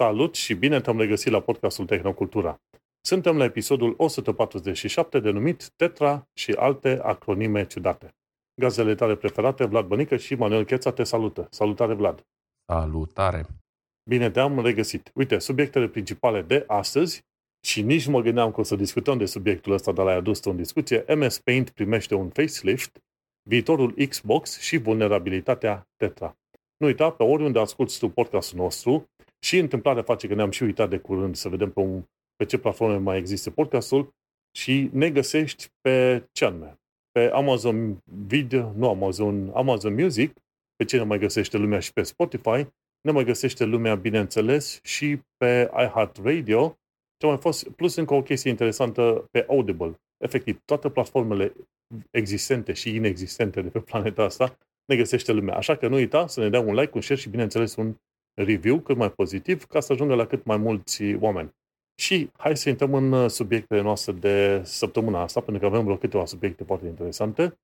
Salut și bine te-am regăsit la podcastul Tehnocultura. Suntem la episodul 147 denumit Tetra și alte acronime ciudate. Gazdele tale preferate, Vlad Bănică și Manuel Cheța, te salută. Salutare, Vlad! Salutare! Bine te-am regăsit. Uite, subiectele principale de astăzi, și nici mă gândeam că o să discutăm de subiectul ăsta, dar l-ai adus în discuție, MS Paint primește un facelift, viitorul Xbox și vulnerabilitatea Tetra. Nu uita, pe oriunde asculti tu podcastul nostru, și întâmplarea face că ne-am și uitat de curând să vedem pe ce platforme mai există podcastul și ne găsești pe ce anume? Pe Amazon Music, pe ce ne mai găsește lumea și pe Spotify, ne mai găsește lumea, bineînțeles, și pe iHeartRadio, ce mai fost, plus încă o chestie interesantă pe Audible. Efectiv, toate platformele existente și inexistente de pe planeta asta ne găsește lumea. Așa că nu uita să ne dea un like, un share și, bineînțeles, un review cât mai pozitiv ca să ajungă la cât mai mulți oameni. Și hai să intrăm în subiectele noastre de săptămâna asta, pentru că avem vreo câteva subiecte foarte interesante.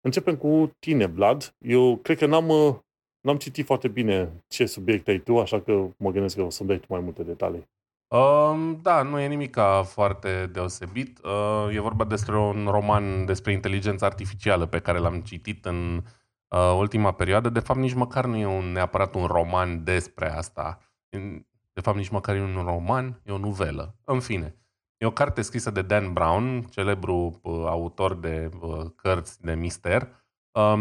Începem cu tine, Vlad. Eu cred că n-am citit foarte bine ce subiecte ai tu, așa că mă gândesc că o să-mi dai tu mai multe detalii. Da, nu e nimica foarte deosebit. E vorba despre un roman despre inteligența artificială pe care l-am citit în ultima perioadă. De fapt, nici măcar nu e neapărat un roman despre asta. De fapt, nici măcar e un roman, e o novelă. În fine, e o carte scrisă de Dan Brown, celebru autor de cărți de mister,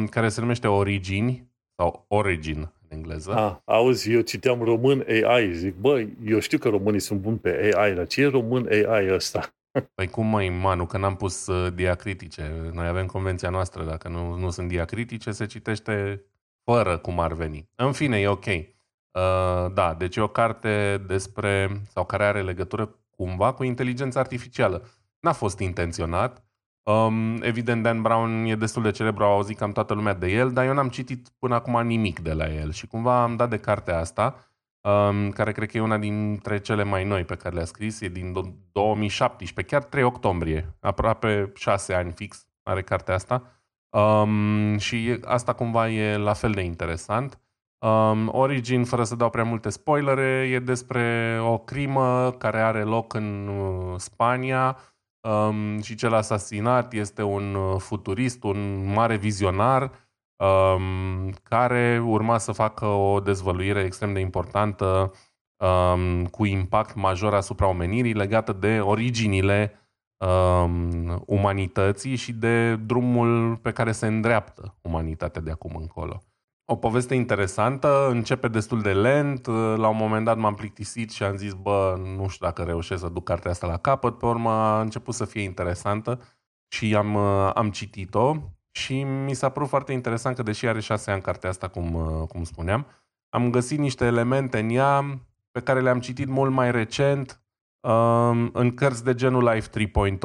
care se numește Origin, sau Origin în engleză. Auzi, eu citeam român AI, zic, băi, eu știu că românii sunt buni pe AI, dar ce e român AI ăsta? Păi cum, măi, Manu, că n-am pus diacritice. Noi avem convenția noastră, dacă nu sunt diacritice, se citește fără cum ar veni. În fine, e ok. Da, deci e o carte despre, sau care are legătură cumva cu inteligența artificială. N-a fost intenționat. Evident, Dan Brown e destul de celebru, au auzit cam toată lumea de el, dar eu n-am citit până acum nimic de la el și cumva am dat de cartea asta, care cred că e una dintre cele mai noi pe care le-a scris, e din 2017, chiar 3 octombrie, aproape 6 ani fix are cartea asta. Și asta cumva e la fel de interesant. Origin, fără să dau prea multe spoilere, e despre o crimă care are loc în Spania și cel asasinat este un futurist, un mare vizionar care urma să facă o dezvăluire extrem de importantă cu impact major asupra omenirii legată de originile umanității și de drumul pe care se îndreaptă umanitatea de acum încolo. O poveste interesantă, începe destul de lent, la un moment dat m-am plictisit și am zis, bă, nu știu dacă reușesc să duc cartea asta la capăt, pe urmă a început să fie interesantă și am citit-o și mi s-a părut foarte interesant că deși are 6 ani cartea asta, cum spuneam, am găsit niște elemente în ea pe care le-am citit mult mai recent în cărți de genul Life 3.0.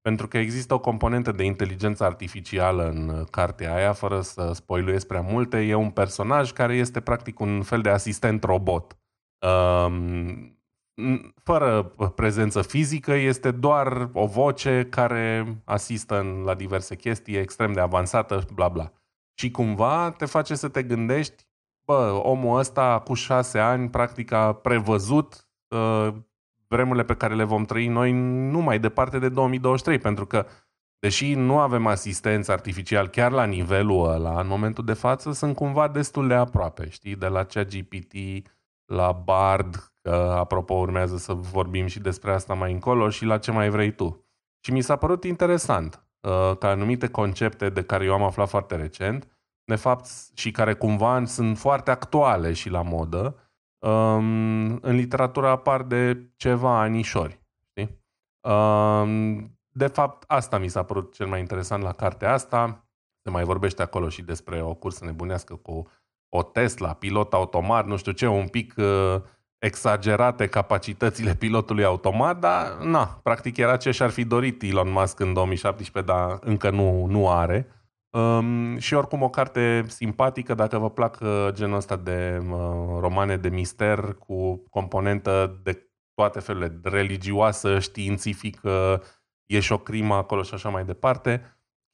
Pentru că există o componentă de inteligență artificială în cartea aia, fără să spoiluiesc prea multe, e un personaj care este practic un fel de asistent robot. Fără prezență fizică, este doar o voce care asistă la diverse chestii, extrem de avansată, bla bla. Și cumva te face să te gândești, bă, omul ăsta cu 6 ani practic a prevăzut vremurile pe care le vom trăi noi nu mai departe de 2023, pentru că deși nu avem asistență artificial chiar la nivelul ăla, în momentul de față sunt cumva destul de aproape, știi? De la ChatGPT, la Bard, că apropo urmează să vorbim și despre asta mai încolo, și la ce mai vrei tu. Și mi s-a părut interesant că anumite concepte de care eu am aflat foarte recent, de fapt și care cumva sunt foarte actuale și la modă, în literatură apar de ceva anișori. Știi? De fapt, asta mi s-a părut cel mai interesant la cartea asta. Se mai vorbește acolo și despre o cursă nebunească cu o Tesla, pilot automat, nu știu ce, un pic exagerate capacitățile pilotului automat, dar na, practic era ce și-ar fi dorit Elon Musk în 2017, dar încă nu are. Și oricum o carte simpatică, dacă vă plac genul ăsta de romane de mister cu componentă de toate felurile, religioasă, științifică, e și o crimă acolo și așa mai departe.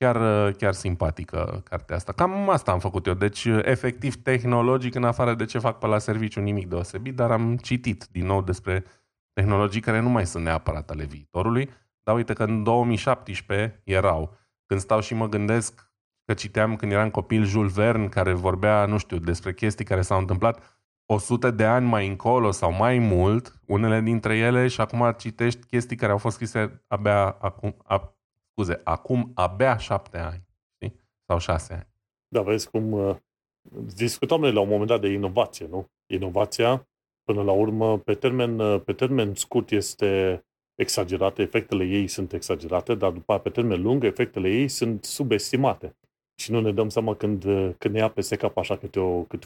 Chiar simpatică cartea asta. Cam asta am făcut eu. Deci, efectiv, tehnologic, în afară de ce fac pe la serviciu, nimic deosebit, dar am citit din nou despre tehnologii care nu mai sunt neapărat ale viitorului. Dar uite că în 2017 erau. Când stau și mă gândesc că citeam când eram copil Jules Verne, care vorbea, nu știu, despre chestii care s-au întâmplat 100 de ani mai încolo sau mai mult, unele dintre ele, și acum citești chestii care au fost scrise abia acum abia 7 ani, știi? Sau 6 ani. Da, vezi cum discutăm noi la un moment dat de inovație, nu? Inovația, până la urmă, pe termen scurt este exagerată, efectele ei sunt exagerate, dar după pe termen lung, efectele ei sunt subestimate. Și nu ne dăm seama când ne ia peste cap așa câte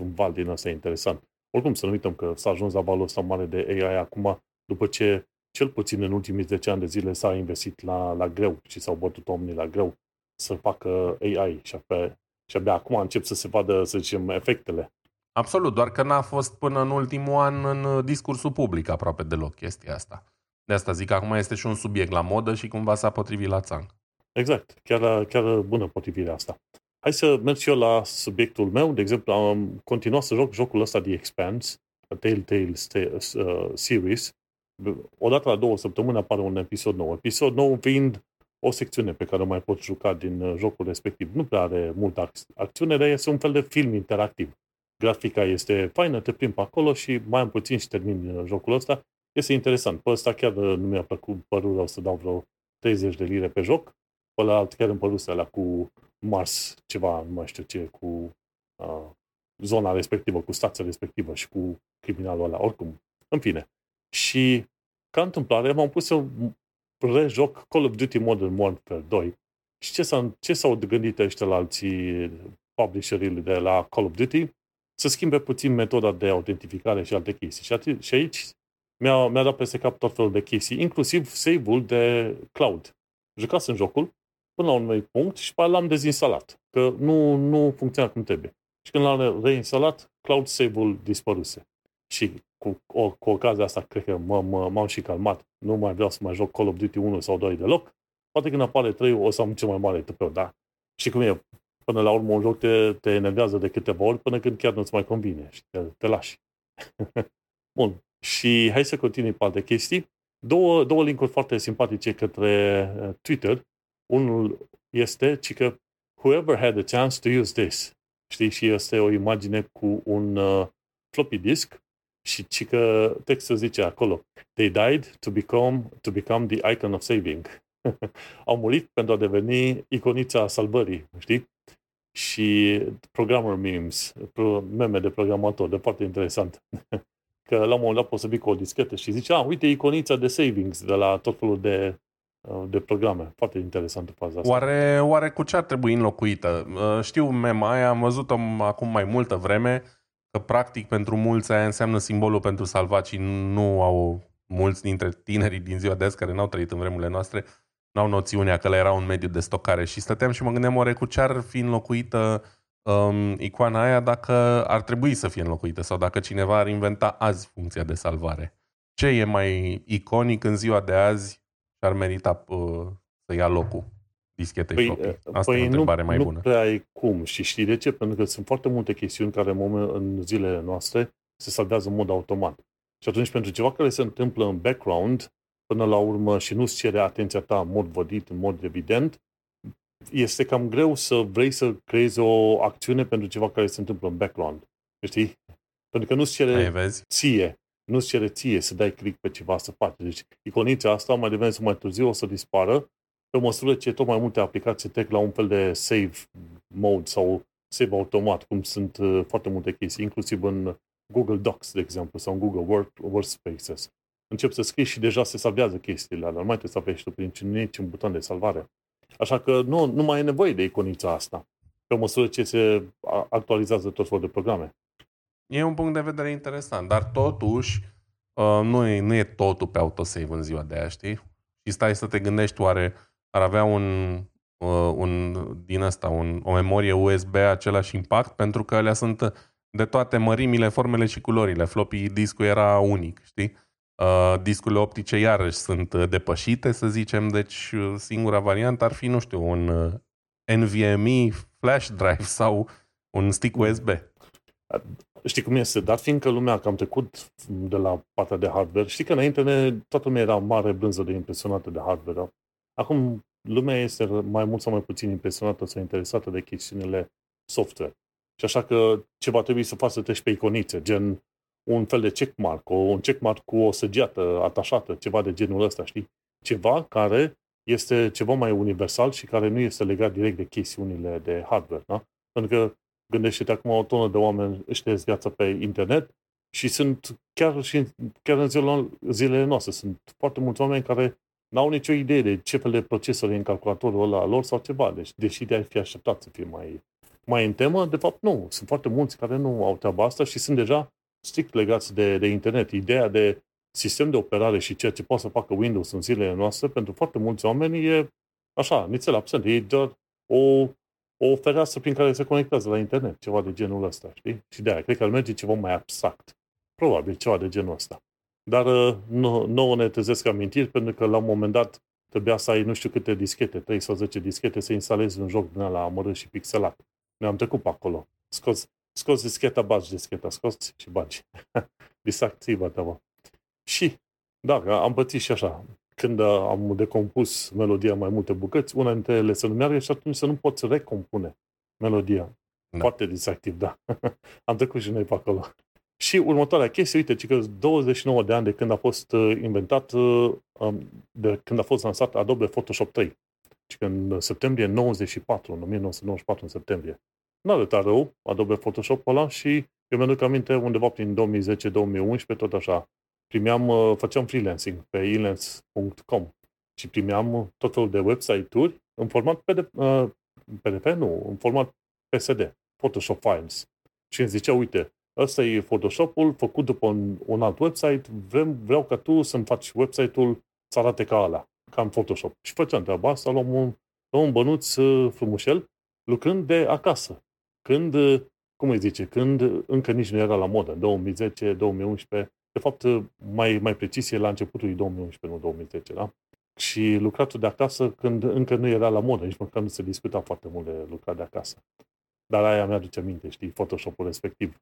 un val din ăsta interesant. Oricum, să nu uităm că s-a ajuns la valul ăsta mare de AI acum, după ce cel puțin în ultimii 10 ani de zile s-a investit la greu și s-au bătut oamenii la greu să facă AI și abia acum încep să se vadă, să zicem, efectele. Absolut, doar că n-a fost până în ultimul an în discursul public aproape deloc chestia asta. De asta zic că acum este și un subiect la modă și cumva s-a potrivit la țang. Exact, chiar bună potrivirea asta. Hai să merg și eu la subiectul meu. De exemplu, am continuat să joc jocul ăsta de Expanse, Telltale Series. Odată la 2 săptămâni apare un episod nou. Episod nou fiind o secțiune pe care o mai poți juca din jocul respectiv. Nu prea are multă acțiune, dar este un fel de film interactiv. Grafica este faină, te plimbi acolo și mai am puțin și termin jocul ăsta. Este interesant. Pe ăsta chiar nu mi-a plăcut părul ăsta, să dau vreo 30 de lire pe joc. Pe la alt chiar îmi păruse alea cu Mars, ceva, nu mai știu ce, cu zona respectivă, cu stația respectivă și cu criminalul ăla, oricum. În fine. Și, ca întâmplare, m-am pus să rejoc Call of Duty Modern Warfare 2. Și ce s-au gândit ăștia la alții publisherii de la Call of Duty? Să schimbe puțin metoda de autentificare și alte chestii. Și aici mi-a dat peste cap tot felul de chestii, inclusiv save-ul de cloud. Jucasem în jocul până la un punct și l-am dezinstalat, că nu funcționa cum trebuie. Și când l-am reinstalat, cloud save-ul dispăruse. Și cu ocazia asta, cred că m-am și calmat. Nu mai vreau să mai joc Call of Duty 1 sau 2 deloc. Poate când apare 3 o să am cel mai mare tăpeu, da? Și cum e, până la urmă un joc te enervează de câteva ori până când chiar nu-ți mai convine și te lași. Bun. Și hai să continui pe alte chestii. Două link-uri foarte simpatice către Twitter. Unul este, ci că whoever had a chance to use this. Știi? Și este o imagine cu un floppy disk și ci că textul zice acolo they died to become the icon of saving. Au murit pentru a deveni iconița salvării, știi? Și programmer memes, meme de programator, de foarte interesant. Că la un moment dat poți să vii cu o dischetă și zici, uite iconița de savings de la tot felul de programe. Foarte interesantă faza asta. Oare cu ce ar trebui înlocuită? Știu mema aia, am văzut-o acum mai multă vreme, că practic pentru mulți aia înseamnă simbolul pentru salvat și nu au mulți dintre tinerii din ziua de azi care n-au trăit în vremurile noastre, n-au noțiunea că ăla era un mediu de stocare. Și stăteam și mă gândeam, oare cu ce ar fi înlocuită icoana aia dacă ar trebui să fie înlocuită sau dacă cineva ar inventa azi funcția de salvare. Ce e mai iconic în ziua de azi și ar merita să ia locul dischetei floppy? Asta e o întrebare mai bună. Nu prea e cum și știi de ce? Pentru că sunt foarte multe chestiuni care în zilele noastre se salvează în mod automat. Și atunci pentru ceva care se întâmplă în background, până la urmă și nu-ți cere atenția ta în mod vădit, în mod evident, este cam greu să vrei să creezi o acțiune pentru ceva care se întâmplă în background. Știi? Pentru că nu-ți cere ție să dai click pe ceva să faci. Deci, iconița asta, mai devreme sau mai târziu, o să dispară pe măsură ce tot mai multe aplicații trec la un fel de save mode sau save automat, cum sunt foarte multe chestii, inclusiv în Google Docs, de exemplu, sau în Google Workspaces. Încep să scrii și deja se salvează chestiile alea. Nu mai trebuie să apeși tu prin niciun buton de salvare. Așa că nu mai e nevoie de iconița asta, pe măsură ce se actualizează tot felul de programe. E un punct de vedere interesant, dar totuși nu e totul pe autosave în ziua de aia, știi? Și stai să te gândești, oare ar avea o memorie USB același impact? Pentru că alea sunt de toate mărimile, formele și culorile. Floppy discul era unic, știi? Discurile optice iarăși sunt depășite, să zicem, deci singura variantă ar fi, nu știu, un NVMe flash drive sau un stick USB. Știi cum este? Dar fiindcă lumea cam trecut de la partea de hardware, știi că înainte toată lumea era mare brânză de impresionată de hardware. Acum lumea este mai mult sau mai puțin impresionată sau interesată de chestiunile software. Și așa că ce va trebui să faci să treci pe iconițe, gen un fel de checkmark, un checkmark cu o săgeată atașată, ceva de genul ăsta, știi? Ceva care este ceva mai universal și care nu este legat direct de chestiunile de hardware, da? Pentru că gândește-te acum o tonă de oameni își trăiesc viața pe internet și sunt chiar în zilele noastre. Sunt foarte mulți oameni care n-au nicio idee de ce fel de procesor e în calculatorul ăla lor sau ceva. Deci, deși de-ar fi așteptat să fie mai în temă, de fapt nu. Sunt foarte mulți care nu au treaba asta și sunt deja strict legați de internet. Ideea de sistem de operare și ceea ce poate să facă Windows în zilele noastre, pentru foarte mulți oameni e așa, nițel absent. E doar o fereastră prin care se conectează la internet, ceva de genul ăsta, știi? Și de-aia, cred că ar merge ceva mai abstract. Probabil ceva de genul ăsta. Dar nouă ne trezesc amintiri, pentru că la un moment dat trebuia să ai nu știu câte dischete, 3 sau 10 dischete, să instalezi un joc din ăla amărât și pixelat. Ne-am trecut pe acolo. Scoți discheta, bagi discheta, scoți și bagi. Disactivă treaba. Și, da, am pățit și așa. Când am decompus melodia mai multe bucăți, una dintre ele să nu meargă și atunci să nu poți recompune melodia. Da. Foarte disactiv, da. Am trecut și noi pe acolo. Și următoarea chestie, uite, că 29 de ani de când a fost inventat, de când a fost lansat Adobe Photoshop 3. Și în septembrie 94, în 1994, în septembrie. N-a arătat rău Adobe Photoshop ăla și eu mi-aduc aminte undeva prin 2010-2011, tot așa. Făceam freelancing pe elance.com și primeam tot felul de website-uri în format în format PSD, Photoshop Files. Și îmi zicea, uite, ăsta e Photoshop-ul făcut după un alt website, vreau ca tu să-mi faci website-ul să arate ca ăla, ca în Photoshop. Și făceam treaba asta, luam un bănuț frumușel, lucrând de acasă. Când încă nici nu era la modă, 2010, 2011, de fapt, mai precis, e la începutul 2011, nu 2010, da? Și lucratul de acasă când încă nu era la modă, nici măcar nu se discuta foarte mult de lucrat de acasă. Dar aia mi-aduce aminte, știi, Photoshop-ul respectiv.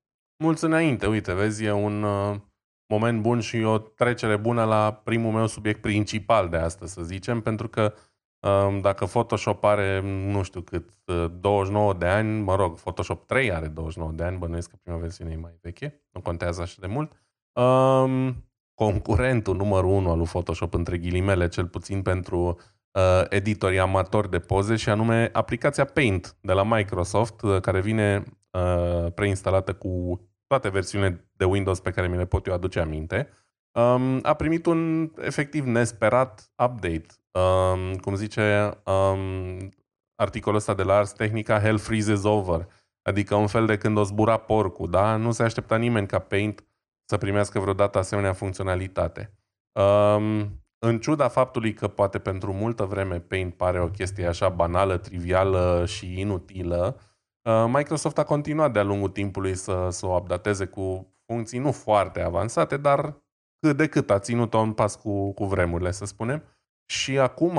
Mulți înainte, uite, vezi, e un moment bun și o trecere bună la primul meu subiect principal de astăzi, să zicem, pentru că dacă Photoshop are, nu știu cât, 29 de ani, mă rog, Photoshop 3 are 29 de ani, bănuiesc că prima versiune e mai veche, nu contează așa de mult. Concurentul numărul 1 al lui Photoshop, între ghilimele, cel puțin pentru editorii amatori de poze, și anume aplicația Paint de la Microsoft, care vine preinstalată cu toate versiunile de Windows pe care mi le pot eu aduce aminte, a primit un efectiv nesperat update. Cum zice articolul ăsta de la Ars Technica, Hell Freezes Over, adică un fel de când o zbura porcul, da? Nu se aștepta nimeni ca Paint să primească vreodată asemenea funcționalitate. În ciuda faptului că poate pentru multă vreme Paint pare o chestie așa banală, trivială și inutilă, Microsoft a continuat de-a lungul timpului să o updateze cu funcții nu foarte avansate, dar cât de cât a ținut-o în pas cu vremurile, să spunem. Și acum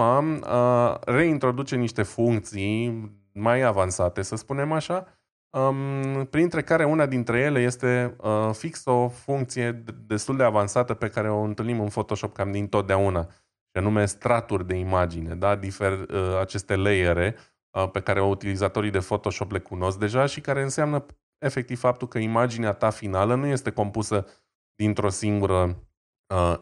reintroduce niște funcții mai avansate, să spunem așa, printre care una dintre ele este fix o funcție destul de avansată pe care o întâlnim în Photoshop cam din totdeauna, și anume straturi de imagine, da? Aceste layere pe care utilizatorii de Photoshop le cunosc deja și care înseamnă efectiv faptul că imaginea ta finală nu este compusă dintr-o singură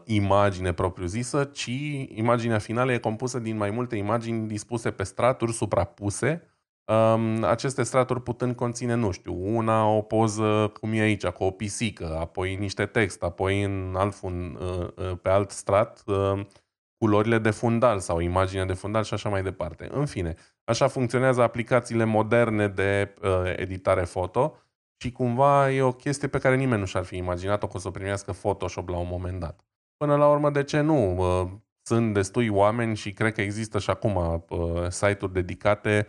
imagine propriu-zisă, ci imaginea finală e compusă din mai multe imagini dispuse pe straturi suprapuse, aceste straturi putând conține, nu știu, o poză cum e aici, cu o pisică, apoi niște text, apoi pe alt strat culorile de fundal sau imaginea de fundal și așa mai departe. În fine, așa funcționează aplicațiile moderne de editare foto și cumva e o chestie pe care nimeni nu și-ar fi imaginat-o că o să primească Photoshop la un moment dat. Până la urmă, de ce nu? Sunt destui oameni și cred că există și acum site-uri dedicate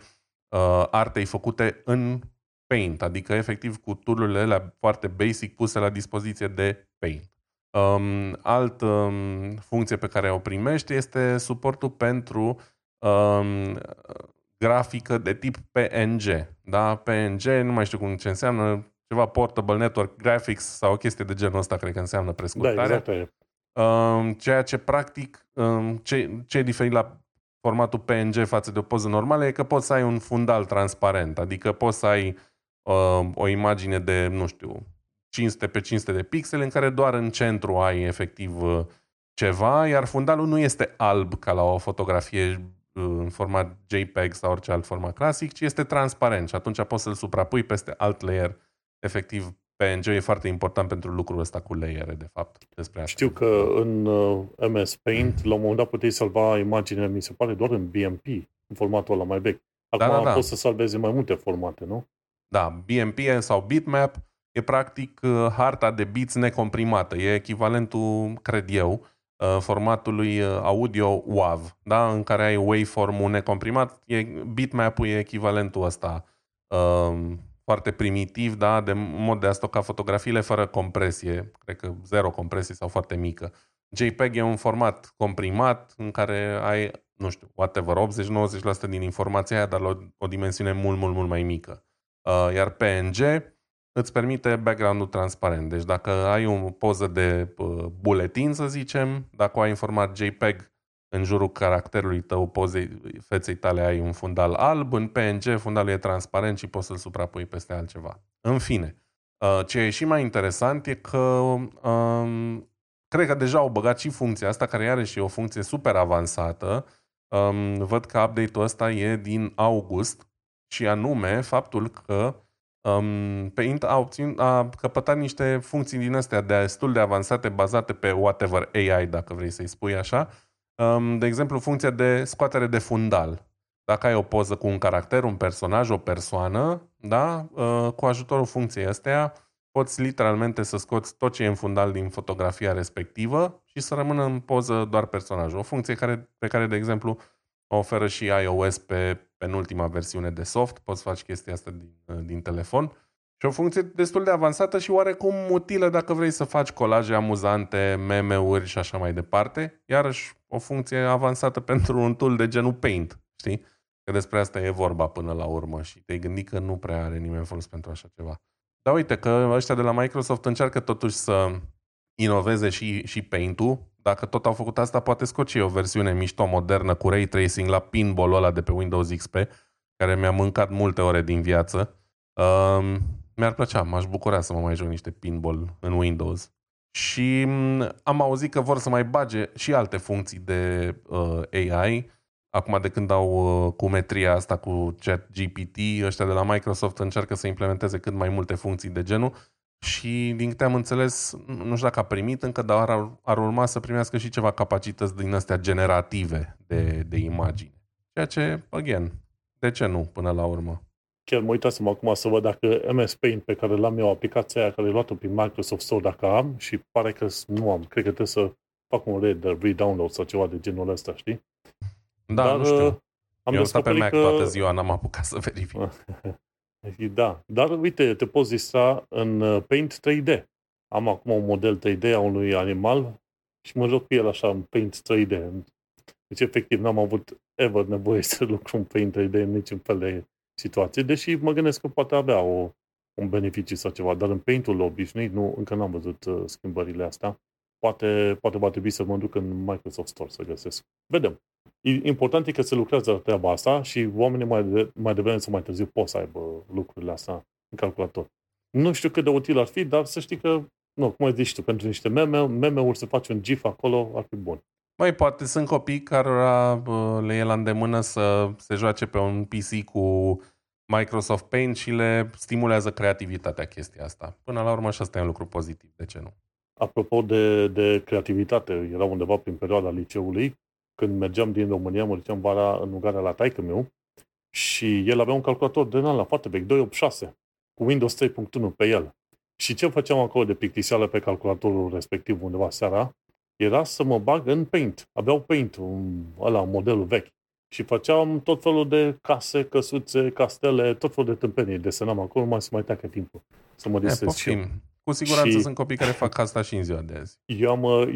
artei făcute în Paint, adică efectiv cu tool-urile alea foarte basic puse la dispoziție de Paint. Altă funcție pe care o primești este suportul pentru grafică de tip PNG. Da? PNG, nu mai știu cum ce înseamnă, ceva Portable Network Graphics sau o chestie de genul ăsta, cred că înseamnă prescurtarea. Da, exact. Ceea ce practic, ce e diferit la formatul PNG față de o poză normală e că poți să ai un fundal transparent, adică poți să ai o imagine de, nu știu, 500 pe 500 de pixeli în care doar în centru ai efectiv ceva, iar fundalul nu este alb ca la o fotografie în format JPEG sau orice alt format clasic, ci este transparent și atunci poți să-l suprapui peste alt layer. Efectiv, PNG e foarte important pentru lucrul ăsta cu layere, de fapt. Despre asta. Știu că în MS Paint, la un moment dat puteai salva imaginea, mi se pare, doar în BMP, în formatul ăla mai vechi. Acum da, poți să salvezi mai multe formate, nu? Da, BMP sau bitmap e practic harta de bits necomprimată. E echivalentul, cred eu, formatului audio WAV, da? În care ai waveform-ul necomprimat. Bitmap-ul e echivalentul ăsta foarte primitiv, da? De mod de a stoca fotografiile fără compresie. Cred că zero compresie sau foarte mică. JPEG e un format comprimat în care ai, nu știu, whatever, 80-90% din informația aia, dar la o dimensiune mult, mult, mult mai mică. Iar PNG îți permite background-ul transparent. Deci dacă ai o poză de buletin, să zicem, dacă ai în format JPEG, în jurul caracterului tău, pozei feței tale, ai un fundal alb, în PNG fundalul e transparent și poți să-l suprapui peste altceva. În fine, ce e și mai interesant e că cred că deja au băgat și funcția asta, care are și o funcție super avansată. Văd că update-ul ăsta e din august și anume faptul că Paint a căpătat niște funcții din astea destul de avansate bazate pe whatever AI, dacă vrei să-i spui așa. De exemplu, funcția de scoatere de fundal. Dacă ai o poză cu un caracter, un personaj, o persoană, da? Cu ajutorul funcției astea poți literalmente să scoți tot ce e în fundal din fotografia respectivă și să rămână în poză doar personajul. O funcție pe care, de exemplu, o oferă și iOS pe penultima versiune de soft. Poți face chestia asta din telefon. Și o funcție destul de avansată și oarecum utilă dacă vrei să faci colaje amuzante, meme-uri și așa mai departe. Iarăși o funcție avansată pentru un tool de genul Paint, știi? Că despre asta e vorba până la urmă și te-ai gândit că nu prea are nimeni folos pentru așa ceva. Dar uite că ăștia de la Microsoft încearcă totuși să inoveze și Paint-ul. Dacă tot au făcut asta, poate scot și o versiune mișto modernă cu ray tracing la pinball-ul ăla de pe Windows XP, care mi-a mâncat multe ore din viață. Mi-ar plăcea, m-aș bucura să mă mai joc niște pinball în Windows. Și am auzit că vor să mai bage și alte funcții de AI. Acum de când au cu metria asta cu ChatGPT, ăștia de la Microsoft încearcă să implementeze cât mai multe funcții de genul. Și din câte am înțeles, nu știu dacă a primit încă, dar ar urma să primească și ceva capacități din astea generative de imagini. Ceea ce, again, de ce nu până la urmă? Chiar mă uitasem acum să văd dacă MS Paint, pe care l-am eu, aplicația aia care e luată prin Microsoft Store, dacă am, și pare că nu am. Cred că trebuie să fac un re-download sau ceva de genul ăsta, știi? Da, dar, nu știu. Eu am stat pe Mac toată ziua, n-am apucat să verific. Da, dar uite, te poți distra în Paint 3D. Am acum un model 3D a unui animal și mă joc cu el așa în Paint 3D. Deci, efectiv, n-am avut ever nevoie să lucru în Paint 3D în niciun fel de situație, deși mă gândesc că poate avea un beneficiu sau ceva, dar în Paint-ul obișnuit încă n-am văzut schimbările astea. Poate va trebui să mă duc în Microsoft Store să găsesc. Vedem. Important e că se lucrează la treaba asta și oamenii mai devreme sau mai târziu pot să aibă lucrurile astea în calculator. Nu știu cât de util ar fi, dar să știi că, nu, cum ai zis tu, pentru niște meme-uri să faci un GIF acolo ar fi bun. Mai poate sunt copii care le e la îndemână să se joace pe un PC cu Microsoft Paint și le stimulează creativitatea chestia asta. Până la urmă și asta e un lucru pozitiv, de ce nu? Apropo de creativitate, era undeva prin perioada liceului, când mergeam din România, mă duceam vara în Ungaria la taică-miu și el avea un calculator de la foarte vechi, 286, cu Windows 3.1 pe el. Și ce făceam acolo de plictiseală pe calculatorul respectiv undeva seara, era să mă bag în Paint. Aveau Paint, ăla, modelul vechi. Și făceam tot felul de case, căsuțe, castele, tot felul de tâmpenii. Desenam acolo, numai să mai tacă timpul să mă distrez. Cu siguranță și sunt copii care fac asta și în ziua de azi. Eu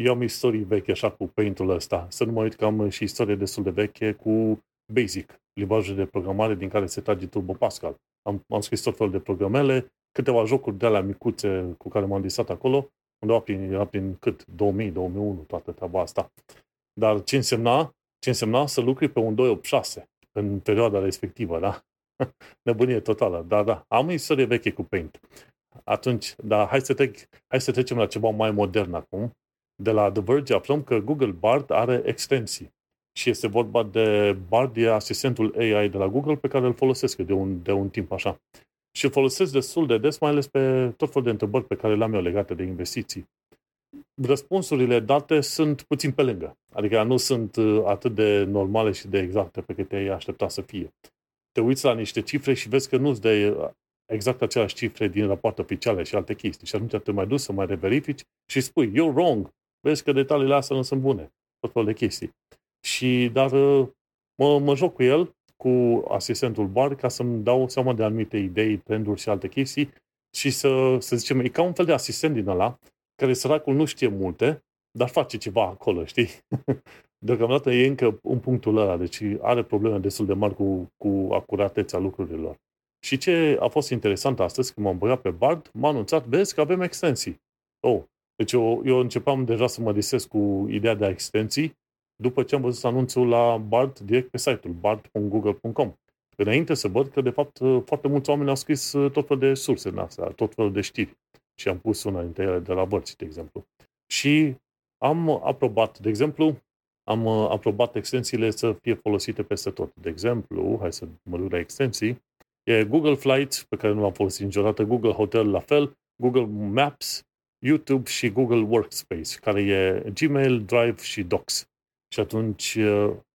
am istorii vechi așa cu Paint-ul ăsta. Să nu mă uit că am și istorie destul de veche cu basic, limbajul de programare din care se trage Turbo Pascal. Am scris tot felul de programele, câteva jocuri de alea micuțe cu care m-am listat acolo, undeva prin cât? 2000, 2001, toată treaba asta. Dar ce însemna să lucri pe un 286 în perioada respectivă, da? Nebunie totală, da. Am o istorie veche cu Paint. Atunci, dar hai să trecem la ceva mai modern acum. De la The Verge aflăm că Google Bard are extensii. Și este vorba de Bard, e asistentul AI de la Google pe care îl folosesc eu de un timp așa. Și îl folosesc destul de des, mai ales pe tot felul de întrebări pe care le-am eu legate de investiții. Răspunsurile date sunt puțin pe lângă. Adică nu sunt atât de normale și de exacte pe cât te-ai aștepta să fie. Te uiți la niște cifre și vezi că nu-ți dă exact aceleași cifre din rapoarte oficiale și alte chestii. Și atunci te mai duci să mai reverifici și spui, you're wrong, vezi că detaliile astea nu sunt bune. Tot felul de chestii. Dar mă joc cu el, cu asistentul Bard, ca să-mi dau seama de anumite idei, trenduri și alte chestii și să zicem, e ca un fel de asistent din ăla, care săracul nu știe multe, dar face ceva acolo, știi? Deocamdată e încă în punctul ăla, deci are probleme destul de mari cu acuratețea lucrurilor. Și ce a fost interesant astăzi, când m-am băgat pe Bard, m-a anunțat, vezi că avem extensii. Deci eu începeam deja să mă lisez cu ideea de extensii, după ce am văzut anunțul la Bard direct pe site-ul bard.google.com. Înainte să văd că, de fapt, foarte mulți oameni au scris tot felul de surse în astea, tot felul de știri. Și am pus una dintre ele de la Bărți, de exemplu. Și am aprobat, de exemplu, extensiile să fie folosite peste tot. De exemplu, hai să mă duc la extensii, e Google Flights, pe care nu l-am folosit niciodată, Google Hotel la fel, Google Maps, YouTube și Google Workspace, care e Gmail, Drive și Docs. Și atunci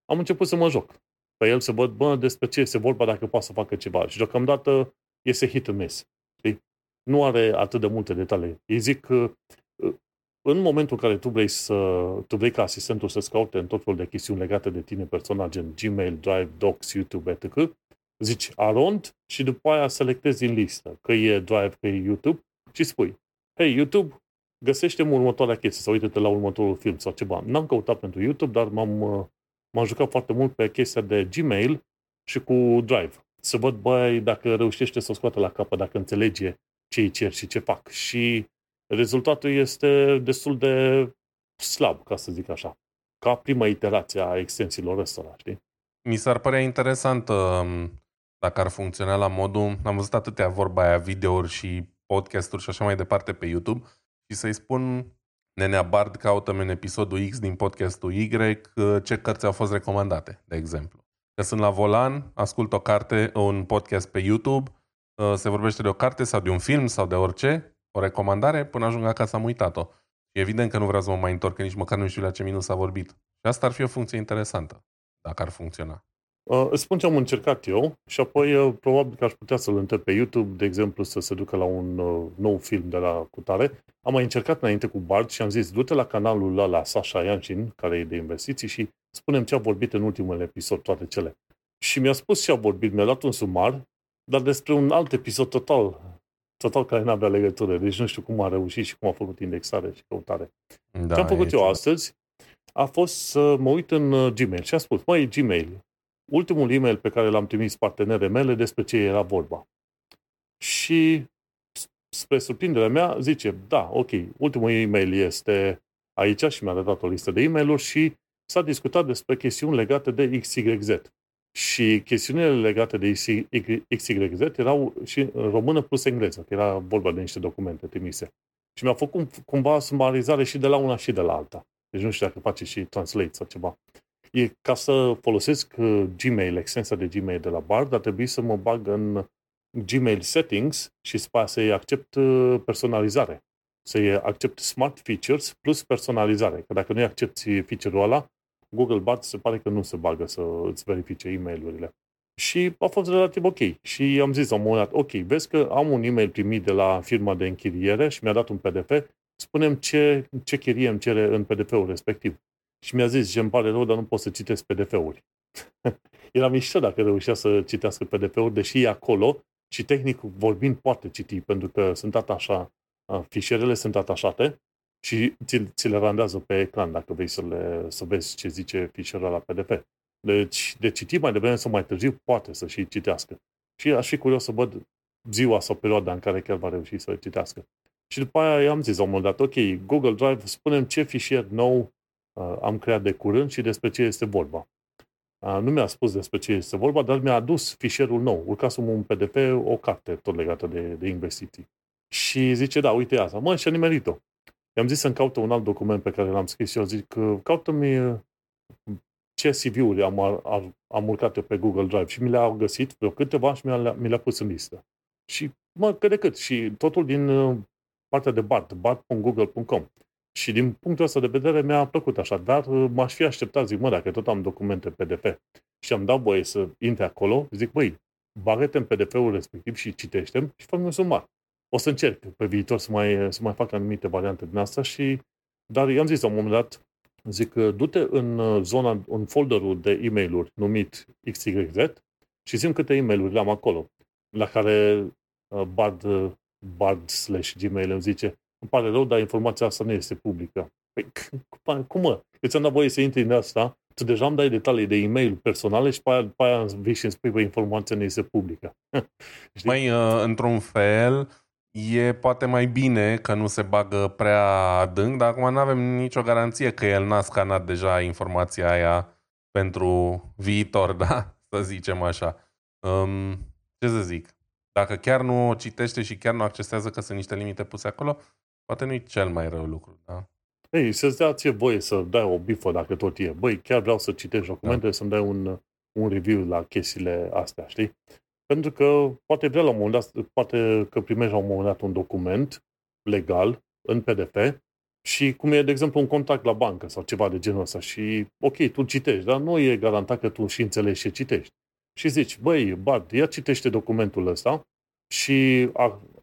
am început să mă joc pe el, să văd, despre ce este vorba, dacă poate să facă ceva. Și deocamdată este hit and miss. Știi? Nu are atât de multe detalii. Ei zic că în momentul în care tu vrei ca asistentul să-ți caute în tot felul de chestiuni legate de tine personal, gen Gmail, Drive, Docs, YouTube, etc., zici Arond și după aia selectezi din listă că e Drive, că e YouTube și spui, hey, YouTube, găsește-mi următoarea chestie sau uite-te la următorul film sau ceva. N-am căutat pentru YouTube, dar m-am jucat foarte mult pe chestia de Gmail și cu Drive. Să văd, dacă reușește să o scoată la capăt, dacă înțelege ce îi cer și ce fac. Și rezultatul este destul de slab, ca să zic așa. Ca prima iterație a extensiilor ăstora, știi? Mi s-ar părea interesant dacă ar funcționa la modul... Am văzut atâtea vorba aia, videouri și podcasturi și așa mai departe pe YouTube... Și să-i spun, nenea Bard, caută-mi în episodul X din podcastul Y ce cărți au fost recomandate, de exemplu. Că sunt la volan, ascult o carte, un podcast pe YouTube, se vorbește de o carte sau de un film sau de orice, o recomandare, până ajung acasă am uitat-o. E evident că nu vreau să mă mai întorc, că nici măcar nu știu la ce minut s-a vorbit. Și asta ar fi o funcție interesantă, dacă ar funcționa. Îți spun ce am încercat eu și apoi probabil că aș putea să-l întreb pe YouTube, de exemplu, să se ducă la un nou film de la cutare. Am mai încercat înainte cu Bard și am zis, du-te la canalul ăla, Sasha Yanchin, care e de investiții și spune-mi ce a vorbit în ultimul episod, toate cele. Și mi-a spus ce a vorbit, mi-a dat un sumar, dar despre un alt episod total care n-avea legătură. Deci nu știu cum a reușit și cum a făcut indexare și căutare. Da, ce am făcut eu astăzi a fost să mă uit în Gmail și am spus, măi, Gmail, ultimul e-mail pe care l-am trimis partenere mele, despre ce era vorba. Și spre surprinderea mea, zice, da, ok, ultimul e-mail este aici și mi-a dat o listă de e-mail-uri și s-a discutat despre chestiuni legate de XYZ. Și chestiunile legate de XYZ erau și în română plus engleză, că era vorba de niște documente trimise. Și mi-a făcut cumva sumarizare și de la una și de la alta. Deci nu știu dacă face și translate sau ceva. E ca să folosesc Gmail, extensia de Gmail de la Bard, dar trebuie să mă bag în Gmail Settings și să-i accept personalizare. Să-i accept Smart Features plus personalizare. Că dacă nu-i accepti feature-ul ăla, Google Bard se pare că nu se bagă să îți verifice e-mail-urile. Și a fost relativ ok. Și am zis la un moment dat, ok, vezi că am un e-mail primit de la firma de închiriere și mi-a dat un PDF, spune-mi ce chirie îmi cere în PDF-ul respectiv. Și mi-a zis, ce îmi pare rău, dar nu pot să citesc PDF-uri. Era mișto dacă reușea să citească PDF-uri, deși e acolo și tehnic vorbind poate citi, pentru că fișierele sunt atașate și ți le randează pe ecran dacă vrei să vezi ce zice fișierul la PDF. de citit mai devreme sau mai târziu, poate să și citească. Și aș fi curios să văd ziua sau perioada în care chiar va reuși să citească. Și după aia i-am zis la un moment dat, ok, Google Drive, spunem ce fișier nou am creat de curând și despre ce este vorba. Nu mi-a spus despre ce este vorba, dar mi-a adus fișierul nou, urcasem un PDF, o carte tot legată de investiții. Și zice, da, uite asta, mă, și-a nimerit-o. I-am zis să-mi caută un alt document pe care l-am scris și eu zic, caută-mi ce CV-uri am urcat eu pe Google Drive. Și mi le-au găsit vreo câteva și mi le-a pus în listă. Și, mă, cât de cât. Și totul din partea de Bard, bard.google.com. Și din punctul ăsta de vedere mi-a plăcut așa, dar m-aș fi așteptat, zic, mă, dacă tot am documente PDF și am dat voie să intre acolo, zic, băi, bagă-te în PDF-ul respectiv și citește-mi și fă-mi un sumar. O să încerc pe viitor să mai fac anumite variante din asta și, dar i-am zis la un moment dat, zic, du-te în zona, în folderul de e-mail-uri numit XYZ și zi-mi câte e-mail-uri am acolo, la care bard/gmail îmi zice, îmi pare rău, dar informația asta nu este publică. Păi, cum mă? Eu ți-am dat voie să intri în asta, tu deja îmi dai detalii de e-mail personale și pe aia vii și îmi spui, bă, informația nu este publică. Mai într-un fel... E poate mai bine că nu se bagă prea adânc, dar acum nu avem nicio garanție că el n-a scanat deja informația aia pentru viitor, da? Să zicem așa. Ce să zic? Dacă chiar nu o citește și chiar nu accesează că sunt niște limite puse acolo, poate nu e cel mai rău lucru, da? Ei, să-ți dea ție voie să dai o bifă dacă tot e. Băi, chiar vreau să citești documentele, da. Să-mi dai un review la chestiile astea, știi? Pentru că poate vrea la un moment dat, poate că primești la un moment dat un document legal în PDF și cum e, de exemplu, un contact la bancă sau ceva de genul ăsta și, ok, tu citești, dar nu e garantat că tu și înțelegi ce citești. Și zici, băi, Bard, ia citește documentul ăsta și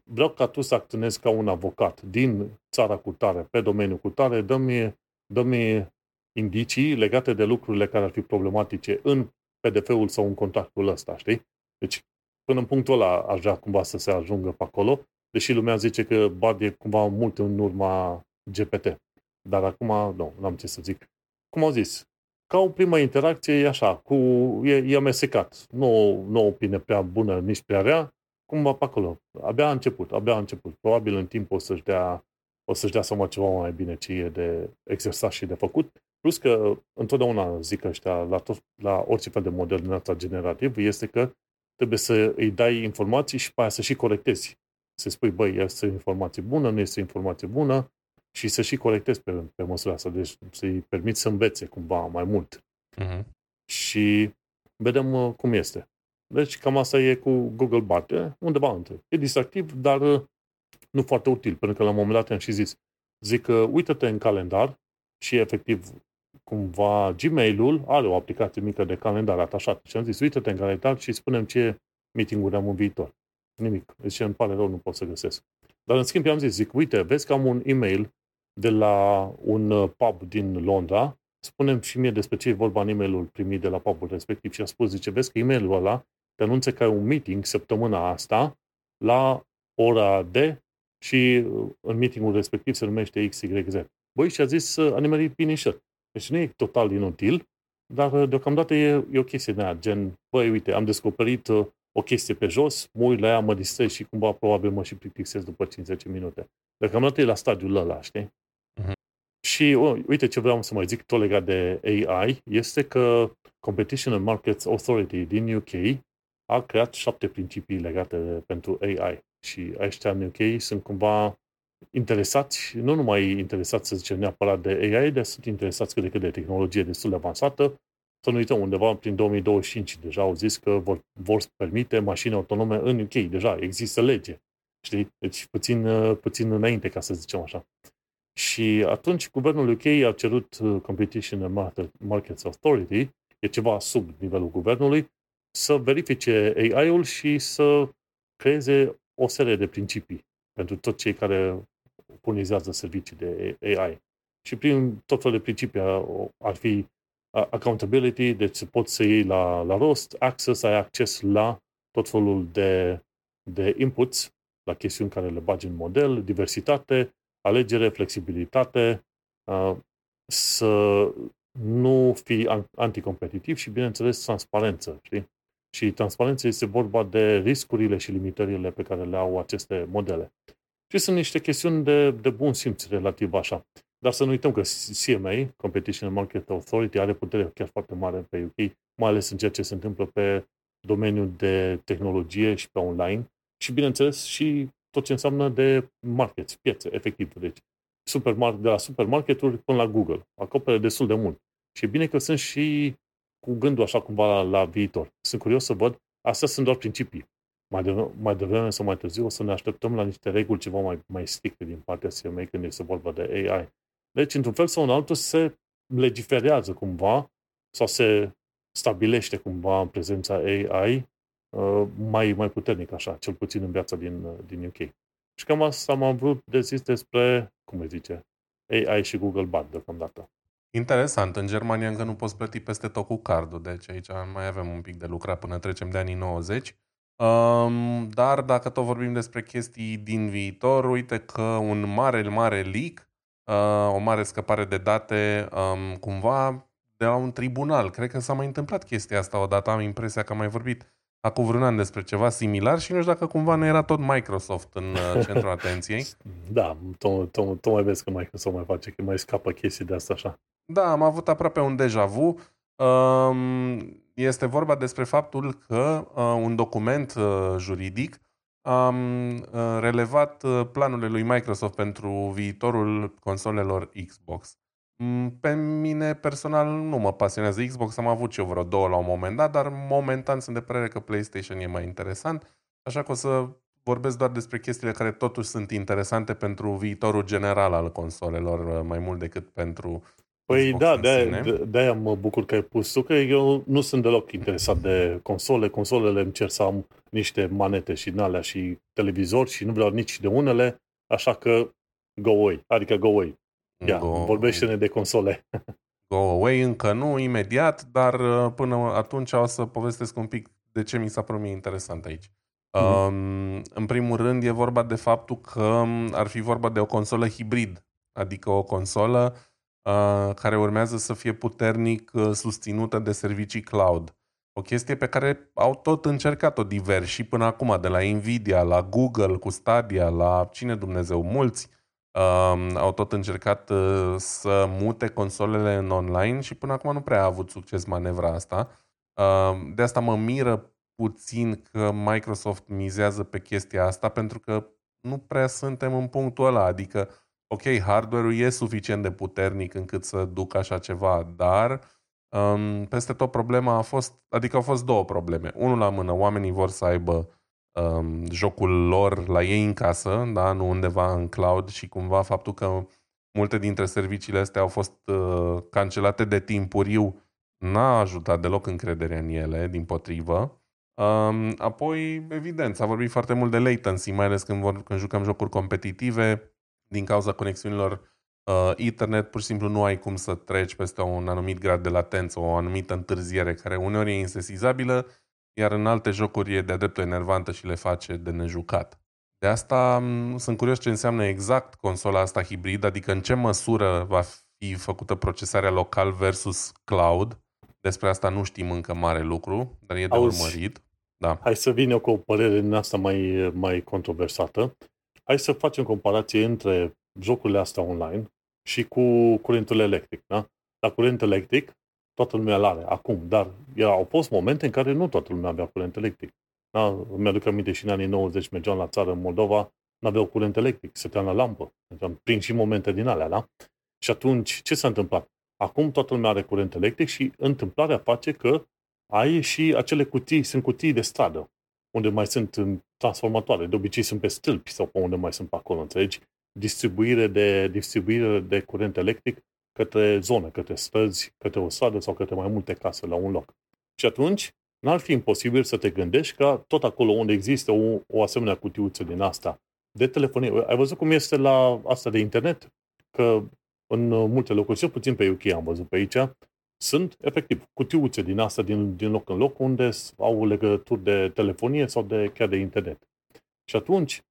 vreau ca tu să acționezi ca un avocat din țara cutare, pe domeniul cutare, dă-mi indicii legate de lucrurile care ar fi problematice în PDF-ul sau în contactul ăsta, știi? Deci, până în punctul ăla aș vrea cumva să se ajungă pe acolo, deși lumea zice că Bard e cumva mult în urma GPT. Dar acum, n-am ce să zic. Cum au zis, ca o primă interacție e așa, e amestecat. Nu o opinie prea bună, nici prea rea, cumva pe acolo. Abia a început. Probabil în timp o să-și dea seama ceva mai bine ce e de exersat și de făcut. Plus că întotdeauna zic ăștia, la orice fel de model din asta generativ, este că trebuie să îi dai informații și pe aia să și corectezi. Să spui, băi, este informație bună, nu este informație bună și să și corectezi pe măsura asta. Deci să-i permiți să învețe cumva mai mult. Uh-huh. Și vedem cum este. Deci cam asta e cu Google Bard. Undeva între. E distractiv, dar nu foarte util. Pentru că la un moment dat am și zis. Zic că uită-te în calendar și efectiv cumva Gmail-ul are o aplicație mică de calendar atașat. Și am zis, uite-te în calendar și spunem ce meeting-uri am în viitor. Nimic. Deci îmi pare rău, nu pot să găsesc. Dar în schimb i-am zis, zic, uite, vezi că am un e-mail de la un pub din Londra, spunem și mie despre ce e vorba în e-mailul primit de la pubul respectiv și a spus, zice, vezi că e-mailul ăla te anunță că ai un meeting săptămâna asta la ora D și în meeting-ul respectiv se numește XYZ. Băi, și a zis, a nimerit binișor. Deci nu e total inutil, dar deocamdată e o chestie de aia, gen, băi, uite, am descoperit o chestie pe jos, mă uit la ea, mă distrez și cumva probabil mă și plictisesc după 50 minute. Deocamdată e la stadiul ăla, știi? Uh-huh. Și uite ce vreau să mai zic tot legat de AI, este că Competition and Markets Authority din UK a creat 7 principii legate pentru AI. Și ăștia în UK sunt cumva... interesați, nu numai interesați, să zicem, neapărat de AI, dar sunt interesați cât de cât de tehnologie destul de avansată. Să nu uităm, undeva prin 2025 deja au zis că vor permite mașini autonome în UK. Deja există lege, știi? Deci puțin înainte, ca să zicem așa. Și atunci guvernul UK a cerut Competition and Markets Authority, e ceva sub nivelul guvernului, să verifice AI-ul și să creeze o serie de principii pentru toți cei care furnizează servicii de AI. Și prin tot felul de principii ar fi accountability, deci poți să iei la rost, access, ai acces la tot felul de inputs, la chestiuni care le bagi în model, diversitate, alegere, flexibilitate, să nu fi anticompetitiv și, bineînțeles, transparență, știi? Și transparența este vorba de riscurile și limitările pe care le au aceste modele. Și sunt niște chestiuni de bun simț relativ așa. Dar să nu uităm că CMA, Competition and Markets Authority, are putere chiar foarte mare pe UK, mai ales în ceea ce se întâmplă pe domeniul de tehnologie și pe online. Și, bineînțeles, și tot ce înseamnă de markets, piețe, efectiv. Deci, de la supermarketuri până la Google. Acopere destul de mult. Și e bine că sunt și cu gândul așa cumva la viitor. Sunt curios să văd. Astea sunt doar principii. Mai devreme sau mai târziu o să ne așteptăm la niște reguli ceva mai stricte din partea CMA când este vorba de AI. Deci, într-un fel sau în altul, se legiferează cumva sau se stabilește cumva în prezența AI mai puternic așa, cel puțin în viața din UK. Și cam asta am vrut de zis despre, cum îi zice, AI și Google Bard deocamdată. Interesant, în Germania încă nu poți plăti peste tot cu cardul, deci aici mai avem un pic de lucrat până trecem de anii 90. Dar dacă tot vorbim despre chestii din viitor, uite că un mare leak, o mare scăpare de date, cumva de la un tribunal. Cred că s-a mai întâmplat chestia asta odată, am impresia că am mai vorbit acum vreun an despre ceva similar și nu știu dacă cumva nu era tot Microsoft în centrul atenției. Da, tot mai vezi că Microsoft mai face, că mai scapă chestii de asta așa. Da, am avut aproape un deja vu. Este vorba despre faptul că un document juridic a relevat planurile lui Microsoft pentru viitorul consolelor Xbox. Pe mine personal nu mă pasionează Xbox, am avut și eu vreo două la un moment dat, dar momentan sunt de părere că PlayStation e mai interesant, așa că o să vorbesc doar despre chestiile care totuși sunt interesante pentru viitorul general al consolelor, mai mult decât pentru păi Xbox da, de-aia mă bucur că ai pus tu, că eu nu sunt deloc interesat de console. Consolele îmi cer să am niște manete și din alea și televizor și nu vreau nici de unele, așa că go away, adică go away. Ia, vorbește-ne de console. Go away încă nu, imediat, dar până atunci o să povestesc un pic de ce mi s-a părut mie interesant aici. În primul rând e vorba de faptul că ar fi vorba de o consolă hibrid, adică o consolă care urmează să fie puternic susținută de servicii cloud. O chestie pe care au tot încercat-o diversi până acum, de la Nvidia, la Google, cu Stadia, la cine Dumnezeu, mulți. Au tot încercat să mute consolele în online și până acum nu prea a avut succes manevra asta. De asta mă miră puțin că Microsoft mizează pe chestia asta, pentru că nu prea suntem în punctul ăla. Adică, ok, hardware-ul e suficient de puternic încât să duc așa ceva, dar peste tot problema a fost, adică au fost două probleme. Unul la mână, oamenii vor să aibă jocul lor la ei în casă, da? Nu undeva în cloud și cumva faptul că multe dintre serviciile astea au fost cancelate de timpuriu n-a ajutat deloc încrederea în ele, dimpotrivă. Apoi, evident, s-a vorbit foarte mult de latency, mai ales când jucăm jocuri competitive, din cauza conexiunilor Ethernet, pur și simplu nu ai cum să treci peste un anumit grad de latență, o anumită întârziere care uneori e insesizabilă, iar în alte jocuri e de-a dreptul enervantă și le face de nejucat. De asta sunt curios ce înseamnă exact consola asta hibrid, adică în ce măsură va fi făcută procesarea local versus cloud. Despre asta nu știm încă mare lucru, dar e de urmărit. Da. Hai să vin eu cu o părere din asta mai controversată. Hai să facem comparație între jocurile astea online și cu curentul electric. Da? La curent electric, toată lumea l-are acum, dar au fost momente în care nu toată lumea avea curent electric. Da? Mi-aduc aminte și în anii 90 mergeam la țară, în Moldova, n-aveau curent electric, stăteam la lampă. Am prins și momente din alea, da? Și atunci, ce s-a întâmplat? Acum toată lumea are curent electric și întâmplarea face că ai și acele cutii, sunt cutii de stradă, unde mai sunt transformatoare, de obicei sunt pe stâlpi sau pe unde mai sunt pe acolo, înțelegi? Distribuire de curent electric către zonă, către străzi, către o stradă sau către mai multe case la un loc. Și atunci, n-ar fi imposibil să te gândești că tot acolo unde există o asemenea cutiuță din asta de telefonie. Ai văzut cum este la asta de internet? Că în multe locuri, cel puțin pe UK am văzut pe aici, sunt efectiv cutiuțe din asta din loc în loc unde au legături de telefonie sau chiar de internet. Și atunci,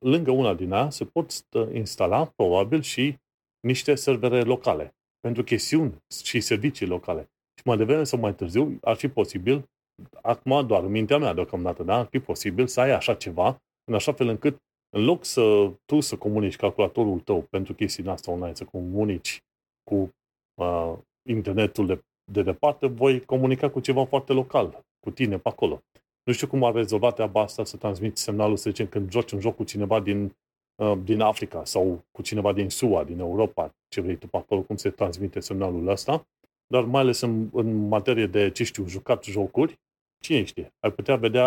lângă una din aia se pot instala probabil și niște servere locale pentru chestiuni și servicii locale. Și mai devreme sau mai târziu ar fi posibil, acum doar în mintea mea deocamdată, da? Ar fi posibil să ai așa ceva, în așa fel încât, în loc să tu să comunici calculatorul tău pentru chestiile astea online, să comunici cu internetul de departe, voi comunica cu ceva foarte local, cu tine pe acolo. Nu știu cum ar rezolva treaba asta să transmiți semnalul, să zicem, când joci un joc cu cineva din Africa sau cu cineva din SUA, din Europa, ce vrei tu pe acolo, cum se transmite semnalul ăsta, dar mai ales în materie de, ce știu, jucat jocuri, cine știe, ai putea vedea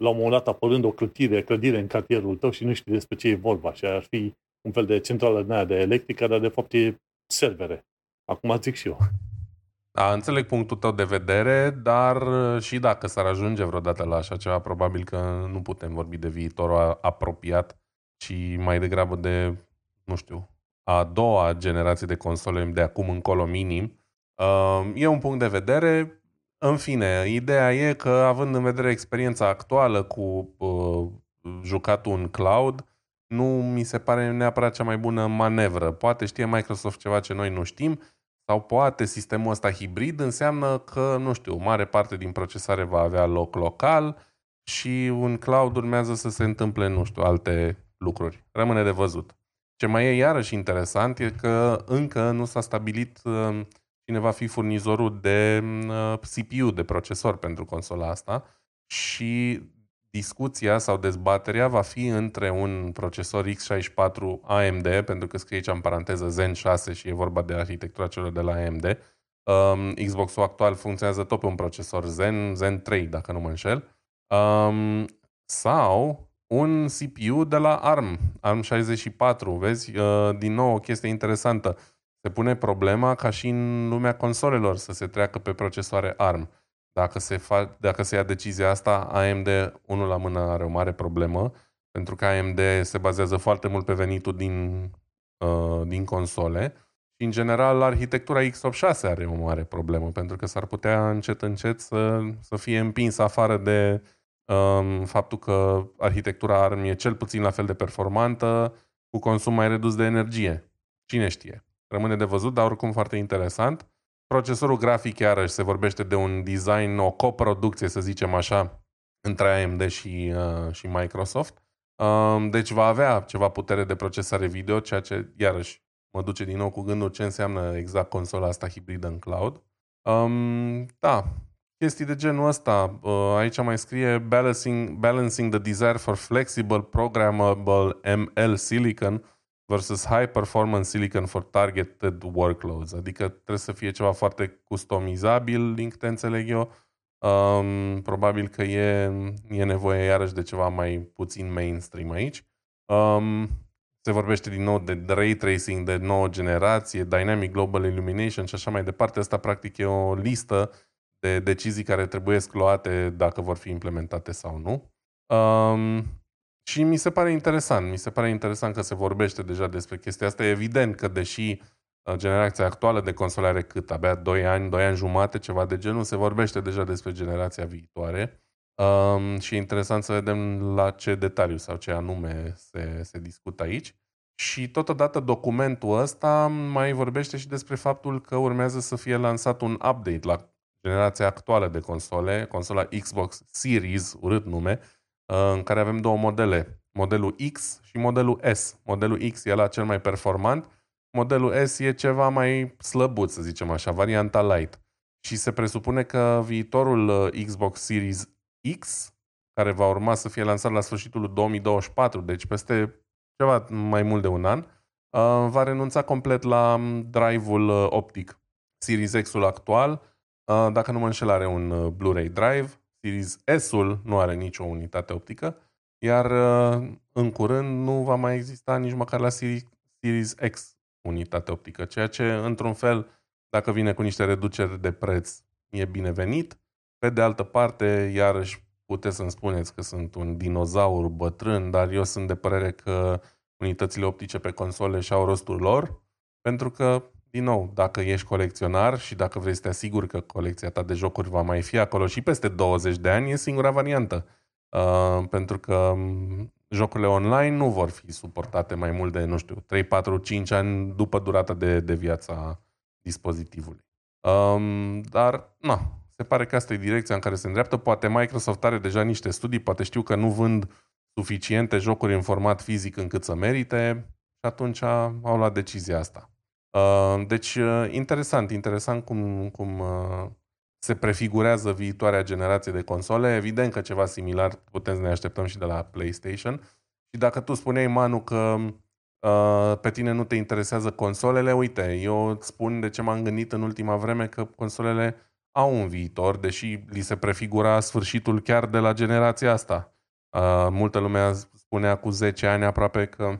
la un moment dat apărând o clădire în cartierul tău și nu știi despre ce e vorba și ar fi un fel de centrală din aia de electrică, dar de fapt e servere. Acum zic și eu. Da, înțeleg punctul tău de vedere, dar și dacă s-ar ajunge vreodată la așa ceva, probabil că nu putem vorbi de viitorul apropiat, ci mai degrabă de, nu știu, a doua generație de console de acum încolo minim. E un punct de vedere. În fine, ideea e că, având în vedere experiența actuală cu jucatul în cloud, nu mi se pare neapărat cea mai bună manevră. Poate știe Microsoft ceva ce noi nu știm, sau poate sistemul ăsta hibrid înseamnă că, nu știu, mare parte din procesare va avea loc local și în cloud urmează să se întâmple, nu știu, alte lucruri. Rămâne de văzut. Ce mai e iarăși interesant e că încă nu s-a stabilit cine va fi furnizorul de CPU, de procesor pentru consola asta și discuția sau dezbaterea va fi între un procesor X64 AMD, pentru că scrie aici în paranteză Zen 6 și e vorba de arhitectura celor de la AMD. Xbox-ul actual funcționează tot pe un procesor Zen 3, dacă nu mă înșel, sau un CPU de la ARM 64, vezi? Din nou o chestie interesantă. Se pune problema ca și în lumea consolelor să se treacă pe procesoare ARM. Dacă se ia decizia asta, AMD, unul la mână, are o mare problemă, pentru că AMD se bazează foarte mult pe venitul din console și, în general, arhitectura x86 are o mare problemă, pentru că s-ar putea încet, încet să fie împins afară de faptul că arhitectura ARM e cel puțin la fel de performantă, cu consum mai redus de energie. Cine știe? Rămâne de văzut, dar oricum foarte interesant. Procesorul grafic, iarăși, se vorbește de un design, o coproducție, să zicem așa, între AMD și Microsoft. Deci va avea ceva putere de procesare video, ceea ce, iarăși, mă duce din nou cu gândul ce înseamnă exact consola asta hibridă în cloud. Da, chestii de genul ăsta. Aici mai scrie Balancing the desire for flexible, programmable ML silicon versus high-performance silicon for targeted workloads. Adică trebuie să fie ceva foarte customizabil, din câte înțeleg eu. Probabil că e nevoie iarăși de ceva mai puțin mainstream aici. Se vorbește din nou de ray tracing, de nouă generație, dynamic global illumination și așa mai departe. Asta practic e o listă de decizii care trebuie luate dacă vor fi implementate sau nu. Și mi se pare interesant că se vorbește deja despre chestia asta. E evident că, deși generația actuală de console are cât, abia 2 ani jumate, ceva de genul, se vorbește deja despre generația viitoare și e interesant să vedem la ce detaliu sau ce anume se discută aici. Și totodată documentul ăsta mai vorbește și despre faptul că urmează să fie lansat un update la generația actuală de console, consola Xbox Series, urât nume, în care avem două modele, modelul X și modelul S. Modelul X e la cel mai performant, modelul S e ceva mai slăbut, să zicem așa, varianta light. Și se presupune că viitorul Xbox Series X, care va urma să fie lansat la sfârșitul 2024, deci peste ceva mai mult de un an, va renunța complet la drive-ul optic. Series X-ul actual, dacă nu mă înșel, are un Blu-ray drive, Series S-ul nu are nicio unitate optică, iar în curând nu va mai exista nici măcar la Series X unitate optică, ceea ce, într-un fel, dacă vine cu niște reduceri de preț, e binevenit. Pe de altă parte, iarăși puteți să-mi spuneți că sunt un dinozaur bătrân, dar eu sunt de părere că unitățile optice pe console și-au rostul lor, pentru că, din nou, dacă ești colecționar și dacă vrei să te asiguri că colecția ta de jocuri va mai fi acolo și peste 20 de ani, e singura variantă. Pentru că jocurile online nu vor fi suportate mai mult de, nu știu, 3, 4, 5 ani după durata de viața dispozitivului. Dar, na, se pare că asta e direcția în care se îndreaptă. Poate Microsoft are deja niște studii, poate știu că nu vând suficiente jocuri în format fizic încât să merite și atunci au luat decizia asta. Deci, interesant cum se prefigurează viitoarea generație de console. Evident că ceva similar putem să ne așteptăm și de la PlayStation. Și dacă tu spuneai, Manu, că pe tine nu te interesează consolele, uite, eu îți spun de ce m-am gândit în ultima vreme că consolele au un viitor, deși li se prefigura sfârșitul chiar de la generația asta. Multă lume spunea cu 10 ani aproape că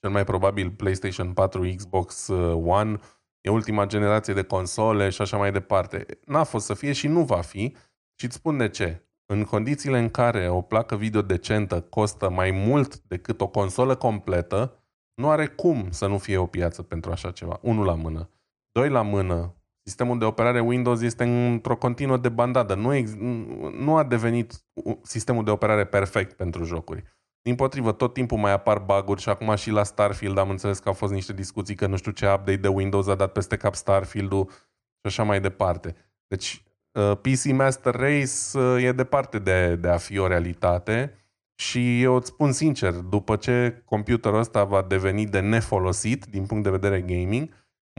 cel mai probabil PlayStation 4, Xbox One e ultima generație de console și așa mai departe. N-a fost să fie și nu va fi. Și îți spun de ce. În condițiile în care o placă video decentă costă mai mult decât o consolă completă, nu are cum să nu fie o piață pentru așa ceva. Unul la mână. Doi la mână. Sistemul de operare Windows este într-o continuă debandadă. Nu a devenit sistemul de operare perfect pentru jocuri. Dimpotrivă, tot timpul mai apar bug-uri și acum și la Starfield am înțeles că au fost niște discuții că nu știu ce update de Windows a dat peste cap Starfield-ul și așa mai departe. Deci PC Master Race e departe de a fi o realitate și eu îți spun sincer, după ce computerul ăsta va deveni de nefolosit din punct de vedere gaming,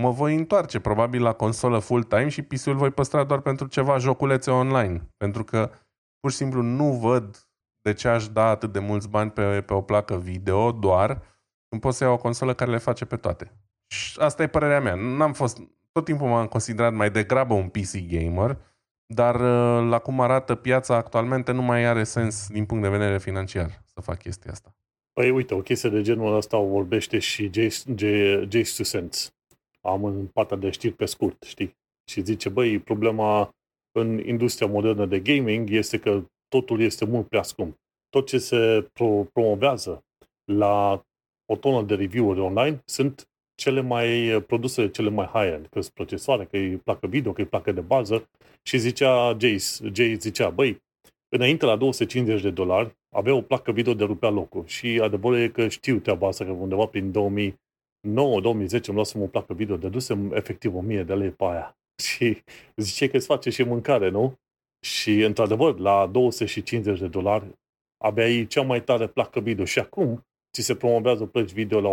mă voi întoarce probabil la consolă full-time și PC-ul voi păstra doar pentru ceva joculețe online. Pentru că pur și simplu nu văd de ce aș da atât de mulți bani pe o placă video doar când pot să iau o consolă care le face pe toate. Și asta e părerea mea. Tot timpul m-am considerat mai degrabă un PC gamer, dar la cum arată piața actualmente nu mai are sens din punct de vedere financiar să fac chestia asta. Păi uite, o chestie de genul ăsta o vorbește și Jay Susens. Am în partea de știri pe scurt, știi? Și zice, băi, problema în industria modernă de gaming este că totul este mult prea scump. Tot ce se promovează la o tonă de review-uri online sunt produsele cele mai high-end, că sunt procesoare, că e placă video, că e placă de bază. Și zicea Jay zicea, băi, înainte la $250 avea o placă video de rupea locul. Și adevărul e că știu treaba asta, că undeva prin 2009-2010 îmi luasem o placă video, dădusem efectiv 1.000 de lei pe aia. Și zice că îți face și mâncare, nu? Și, într-adevăr, la $250 aveai cea mai tare placă video. Și acum ți se promovează plăci video la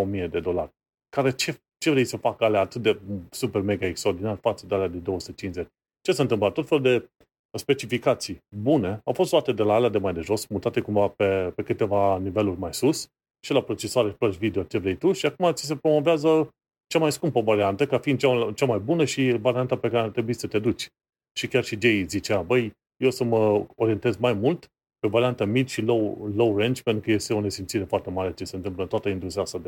$1.000. Care ce vrei să facă alea atât de super mega extraordinar față de alea de 250? Ce s-a întâmplat? Tot fel de specificații bune au fost luate de la alea de mai de jos, mutate cumva pe câteva niveluri mai sus și la procesoare plăci video ce vrei tu și acum ți se promovează cea mai scumpă variantă, ca fiind cea mai bună și varianta pe care trebuie să te duci. Și chiar și Jay zicea, băi, eu să mă orientez mai mult pe varianta mid și low range, pentru că este o nesimțire foarte mare ce se întâmplă în toată industria asta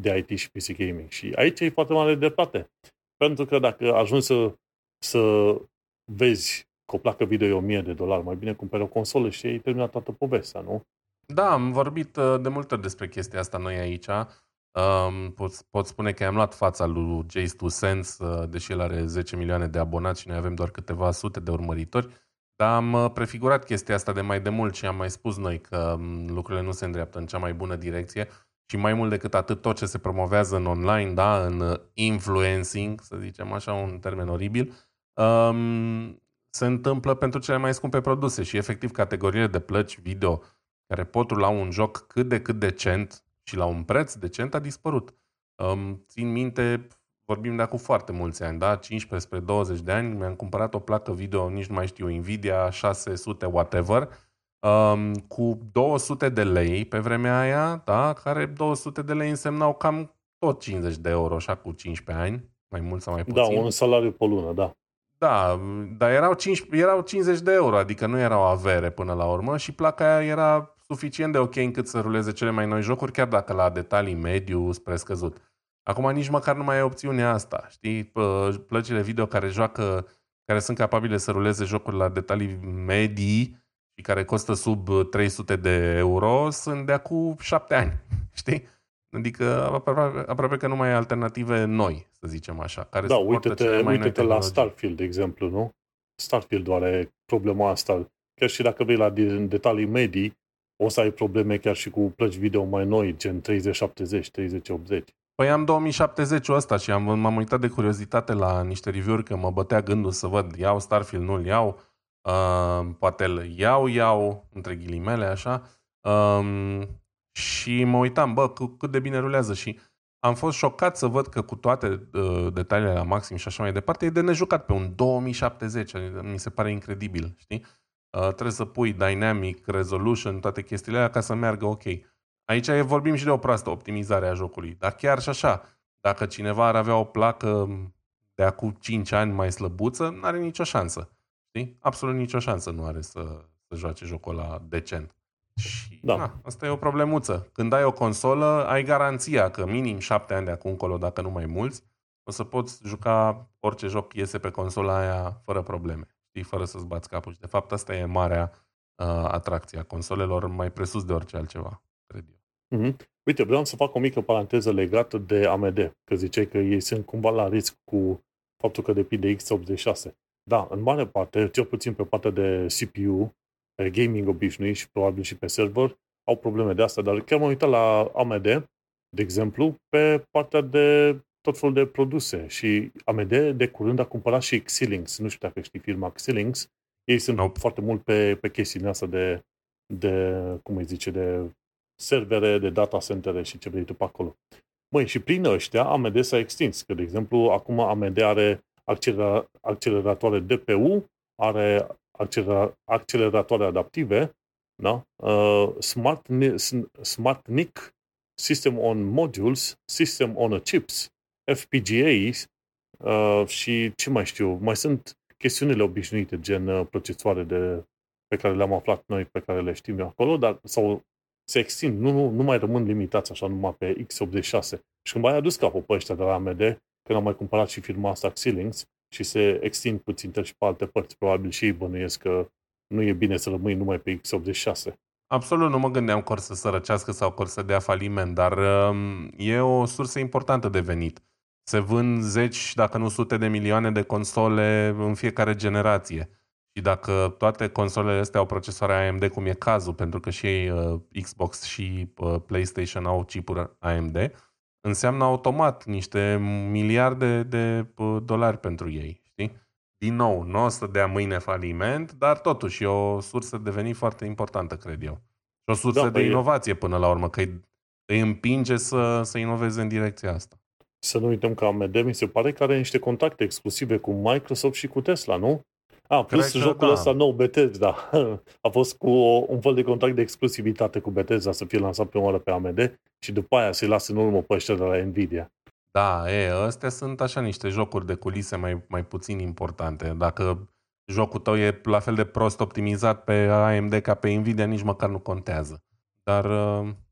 de IT și PC gaming. Și aici e foarte mare dreptate. Pentru că dacă ajungi să vezi că o placă video e $1.000, mai bine cumperi o consolă și ai terminat toată povestea, nu? Da, am vorbit de multe ori despre chestia asta noi aici. Pot spune că am luat fața lui Jay Susens, deși el are 10 milioane de abonați și noi avem doar câteva sute de urmăritori, dar am prefigurat chestia asta de mai demult și am mai spus noi că lucrurile nu se îndreaptă în cea mai bună direcție și mai mult decât atât tot ce se promovează în online, da, în influencing, să zicem așa, un termen oribil, se întâmplă pentru cele mai scumpe produse și efectiv categoriile de plăci video care pot rula un joc cât de cât decent și la un preț decent a dispărut. Țin minte, vorbim de acum foarte mulți ani, da? 15-20 de ani, mi-am cumpărat o placă video, nici nu mai știu, NVIDIA H100, whatever, cu $200 pe vremea aia, da? Care $200 însemnau cam tot €50, așa, cu 15 ani, mai mult sau mai puțin. Da, un salariu pe lună, da. Da, dar erau €50, adică nu erau avere până la urmă și placa aia era suficient de ok încât să ruleze cele mai noi jocuri, chiar dacă la detalii mediu spre scăzut. Acum nici măcar nu mai e opțiunea asta, știi? Plăcile video care sunt capabile să ruleze jocuri la detalii medii și care costă sub €300 sunt de acum 7 ani, știi? Adică aproape că nu mai e alternative noi, să zicem așa. Care da, uite-te la Starfield, de exemplu, nu? Starfield are problema asta. Chiar și dacă vrei la detalii medii, o să ai probleme chiar și cu plăci video mai noi, gen 30-70, 30-80. Păi am 2070-ul ăsta și m-am uitat de curiozitate la niște review-uri, că mă bătea gândul să văd, iau Starfield, nu-l iau, poate îl iau, între ghilimele, așa, și mă uitam, bă, cât de bine rulează și am fost șocat să văd că cu toate detaliile la maxim și așa mai departe, e de nejucat pe un 2070, mi se pare incredibil, știi? Trebuie să pui dynamic, resolution, toate chestiile alea ca să meargă ok. Aici vorbim și de o proastă optimizare a jocului, dar chiar și așa, dacă cineva ar avea o placă de acum 5 ani mai slăbuță, n-are nicio șansă, știi? Absolut nicio șansă nu are să joace jocul ăla decent. Și da. Asta e o problemuță. Când ai o consolă, ai garanția că minim 7 ani de acum încolo, dacă nu mai mulți, o să poți juca orice joc iese pe consola aia fără probleme, știi? Fără să-ți bați capul. Și de fapt asta e marea atracție a consolelor, mai presus de orice altceva, cred eu. Mm-hmm. Uite, vreau să fac o mică paranteză legată de AMD, că ziceai că ei sunt cumva la risc cu faptul că depind de X86. Da, în mare parte, cel puțin pe partea de CPU, pe gaming obișnuit și probabil și pe server, au probleme de asta, dar chiar m-am uitat la AMD, de exemplu, pe partea de tot felul de produse. Și AMD de curând a cumpărat și Xilinx, nu știu dacă știi firma Xilinx, ei sunt foarte mult pe chestii din asta de servere, de data center și ce vrei tu pe acolo. Măi, și prin ăștia AMD s-a extins, că de exemplu acum AMD are acceleratoare DPU, are acceleratoare adaptive, da? Smart NIC, System on Modules, System on Chips, FPGA și ce mai știu, mai sunt chestiunile obișnuite, gen procesoare pe care le-am aflat noi, pe care le știm eu acolo, dar se extind, nu mai rămân limitați așa numai pe x86. Și când mai a dus capul pe ăștia de la AMD, când am mai cumpărat și firma asta Xilinx, și se extind puțin și pe alte părți. Probabil și ei bănuiesc că nu e bine să rămâi numai pe x86. Absolut, nu mă gândeam că or să sărăcească sau că or să dea faliment, dar e o sursă importantă de venit. Se vând zeci, dacă nu sute de milioane de console în fiecare generație. Și dacă toate consolele astea au procesoare AMD, cum e cazul, pentru că și ei, Xbox și PlayStation, au chipuri AMD, înseamnă automat niște miliarde de dolari pentru ei, știi? Din nou, nu o să dea mâine faliment, dar totuși e o sursă de venit foarte importantă, cred eu. Și o sursă de inovație până la urmă, că îi împinge să inoveze în direcția asta. Să nu uităm că AMD, mi se pare că are niște contacte exclusive cu Microsoft și cu Tesla, nu? Plus jocul ăsta nou, Bethesda, a fost cu un fel de contract de exclusivitate cu Bethesda să fie lansat prima oară pe AMD și după aia se lasă în urmă pe ăștia de la NVIDIA. Da, astea sunt așa niște jocuri de culise mai puțin importante. Dacă jocul tău e la fel de prost optimizat pe AMD ca pe NVIDIA, nici măcar nu contează. Dar,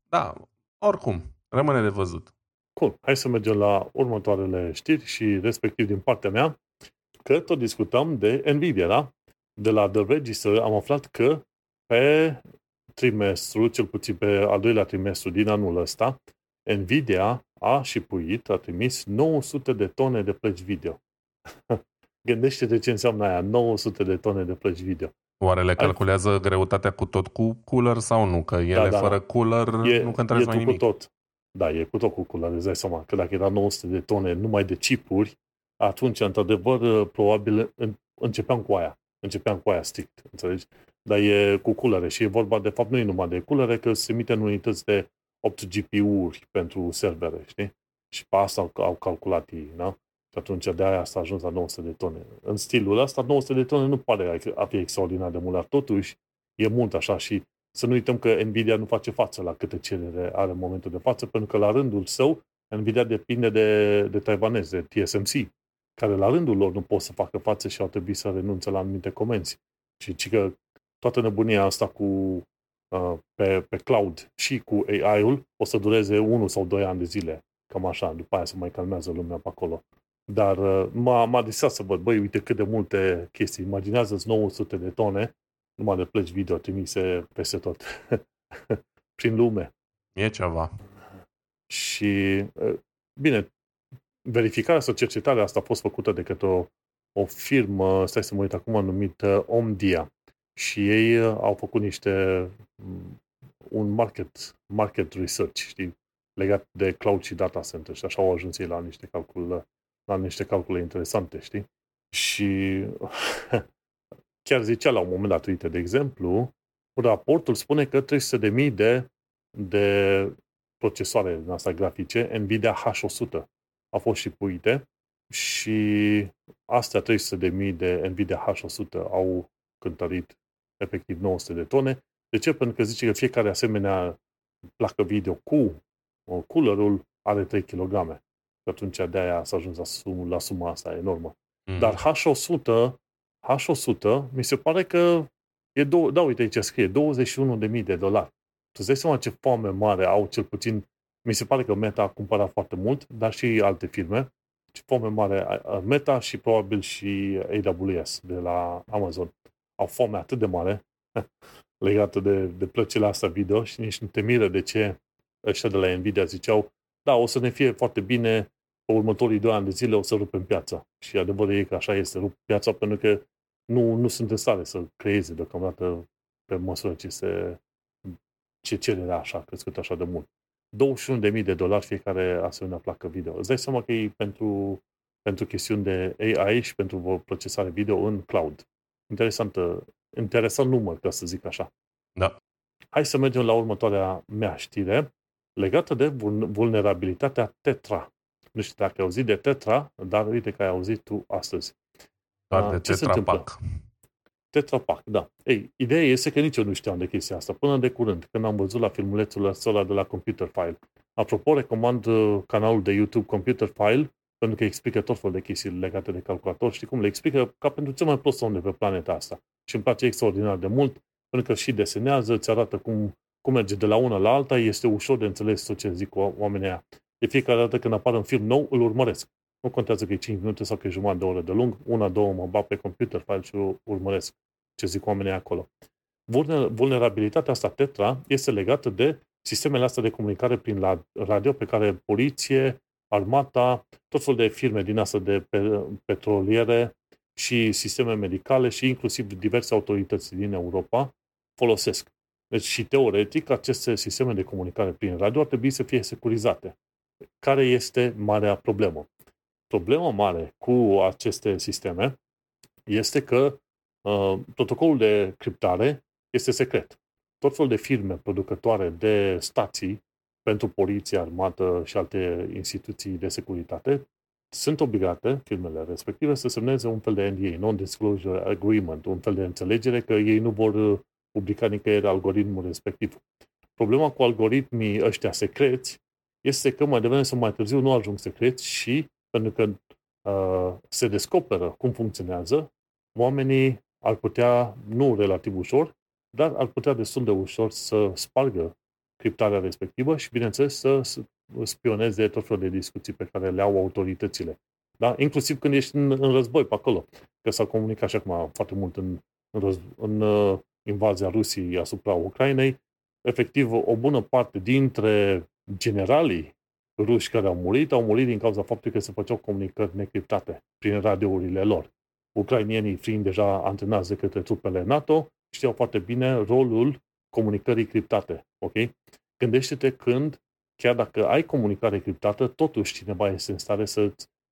da, oricum, rămâne de văzut. Cool, hai să mergem la următoarele știri și respectiv din partea mea. Că tot discutam de NVIDIA, da? De la The Register am aflat că pe trimestru, cel puțin pe al doilea trimestru din anul ăsta, NVIDIA a trimis 900 de tone de plăci video. Gândește-te ce înseamnă aia, 900 de tone de plăci video. Oare le calculează greutatea cu tot cu cooler sau nu? Că ele fără cooler nu cântăresc mai nimic. Cu tot. Da, e cu tot cu cooler, îți dai seama. Că dacă era 900 de tone numai de chipuri, atunci, într-adevăr, probabil începeam cu aia strict, înțelegi? Dar e cu coolere și e vorba, de fapt, nu e numai de coolere, că se emite în unități de 8 GPU-uri pentru servere, știi? Și pe asta au calculat ei, da? Și atunci de aia s-a ajuns la 900 de tone. În stilul ăsta, 900 de tone nu pare a fi extraordinar de mult, dar totuși e mult așa și să nu uităm că NVIDIA nu face față la câte cerere are în momentul de față, pentru că la rândul său, NVIDIA depinde de taiwanezi, de TSMC, care la rândul lor nu pot să facă față și au trebuit să renunțe la anumite comenzi. Și că toată nebunia asta pe cloud și cu AI-ul o să dureze 1 sau 2 ani de zile. Cam așa, după aia se mai calmează lumea pe acolo. Dar m-a distrat să văd, băi, uite cât de multe chestii. Imaginează-ți 900 de tone numai de plăci video trimise peste tot. Prin lume. E ceva. Și, bine, verificarea sau cercetarea asta a fost făcută de către o firmă, stai să mă uit acum, numită Omdia. Și ei au făcut un market research, știi? legat de cloud și data center și așa au ajuns ei la niște calcule, interesante, știi? Și chiar zicea la un moment dat, uite, de exemplu, raportul spune că 300.000 de procesoare din asta grafice, NVIDIA H100, a fost shipuite și astea 300.000 de NVIDIA H100 au cântărit efectiv 900 de tone. De ce? Pentru că zice că fiecare asemenea placă video cu coolerul are 3 kg. Și atunci de-aia s-a ajuns la suma asta enormă. Mm. Dar H100, mi se pare că e da, uite aici scrie, $21,000. Să-ți dai seama ce foame mare au, cel puțin, mi se pare că Meta a cumpărat foarte mult, dar și alte firme. Ce foame mare, Meta și probabil și AWS de la Amazon. Au foame atât de mare legată de plăcile astea video și nici nu te miră de ce ăștia de la Nvidia ziceau, da, o să ne fie foarte bine, pe următorii 2 ani de zile o să rupem piața. Și adevărul e că așa este, rup piața pentru că nu sunt în stare să creeze deocamdată pe măsură ce cererea așa, crescut așa de mult. $21,000 fiecare asemenea placă video. Îți dai seama că e pentru chestiuni de AI și pentru procesare video în cloud. Interesant număr, ca să zic așa. Da. Hai să mergem la următoarea mea știre, legată de vulnerabilitatea Tetra. Nu știu dacă ai auzit de Tetra, dar uite că ai auzit tu astăzi. Dar de Tetra Pak. Tetra Pak, da. Ei, ideea este că nici eu nu știam de chestia asta, până de curând, când am văzut la filmulețul ăsta de la Computer File. Apropo, recomand canalul de YouTube Computer File, pentru că explică tot felul de chestii legate de calculator. Știi cum? Le explică ca pentru cel mai prost om de pe planeta asta. Și îmi place extraordinar de mult, pentru că și desenează, îți arată cum merge de la una la alta, este ușor de înțeles tot ce zic oamenii aia. De fiecare dată când apare un film nou, îl urmăresc. Nu contează că e 5 minute sau că e jumătate de oră de lung, una, două mă bag pe Computer File și urmăresc ce zic oamenii acolo. Vulnerabilitatea asta Tetra este legată de sistemele astea de comunicare prin radio pe care poliție, armata, tot felul de firme din asta de petroliere și sisteme medicale și inclusiv diverse autorități din Europa folosesc. Deci și teoretic aceste sisteme de comunicare prin radio ar trebui să fie securizate. Care este marea problemă? Problema mare cu aceste sisteme este că protocolul de criptare este secret. Tot felul de firme producătoare de stații pentru poliție, armată și alte instituții de securitate sunt obligate, firmele respective, să semneze un fel de NDA, Non-Disclosure Agreement, un fel de înțelegere că ei nu vor publica nicăieri algoritmul respectiv. Problema cu algoritmii ăștia secreți este că mai devreme sau mai târziu nu ajung secreți și pentru că se descoperă cum funcționează, oamenii ar putea, nu relativ ușor, dar ar putea destul de ușor să spargă criptarea respectivă și, bineînțeles, să spioneze tot felul de discuții pe care le au autoritățile. Da? Inclusiv când ești în război pe acolo. Că s-a comunicat și acum foarte mult în invazia Rusiei asupra Ucrainei. Efectiv, o bună parte dintre generalii ruși care au murit din cauza faptului că se făceau comunicări necriptate prin radiourile lor. Ucrainienii, fiind deja antrenați de către trupele NATO, știau foarte bine rolul comunicării criptate. Okay? Gândește-te când, chiar dacă ai comunicare criptată, totuși cineva este în stare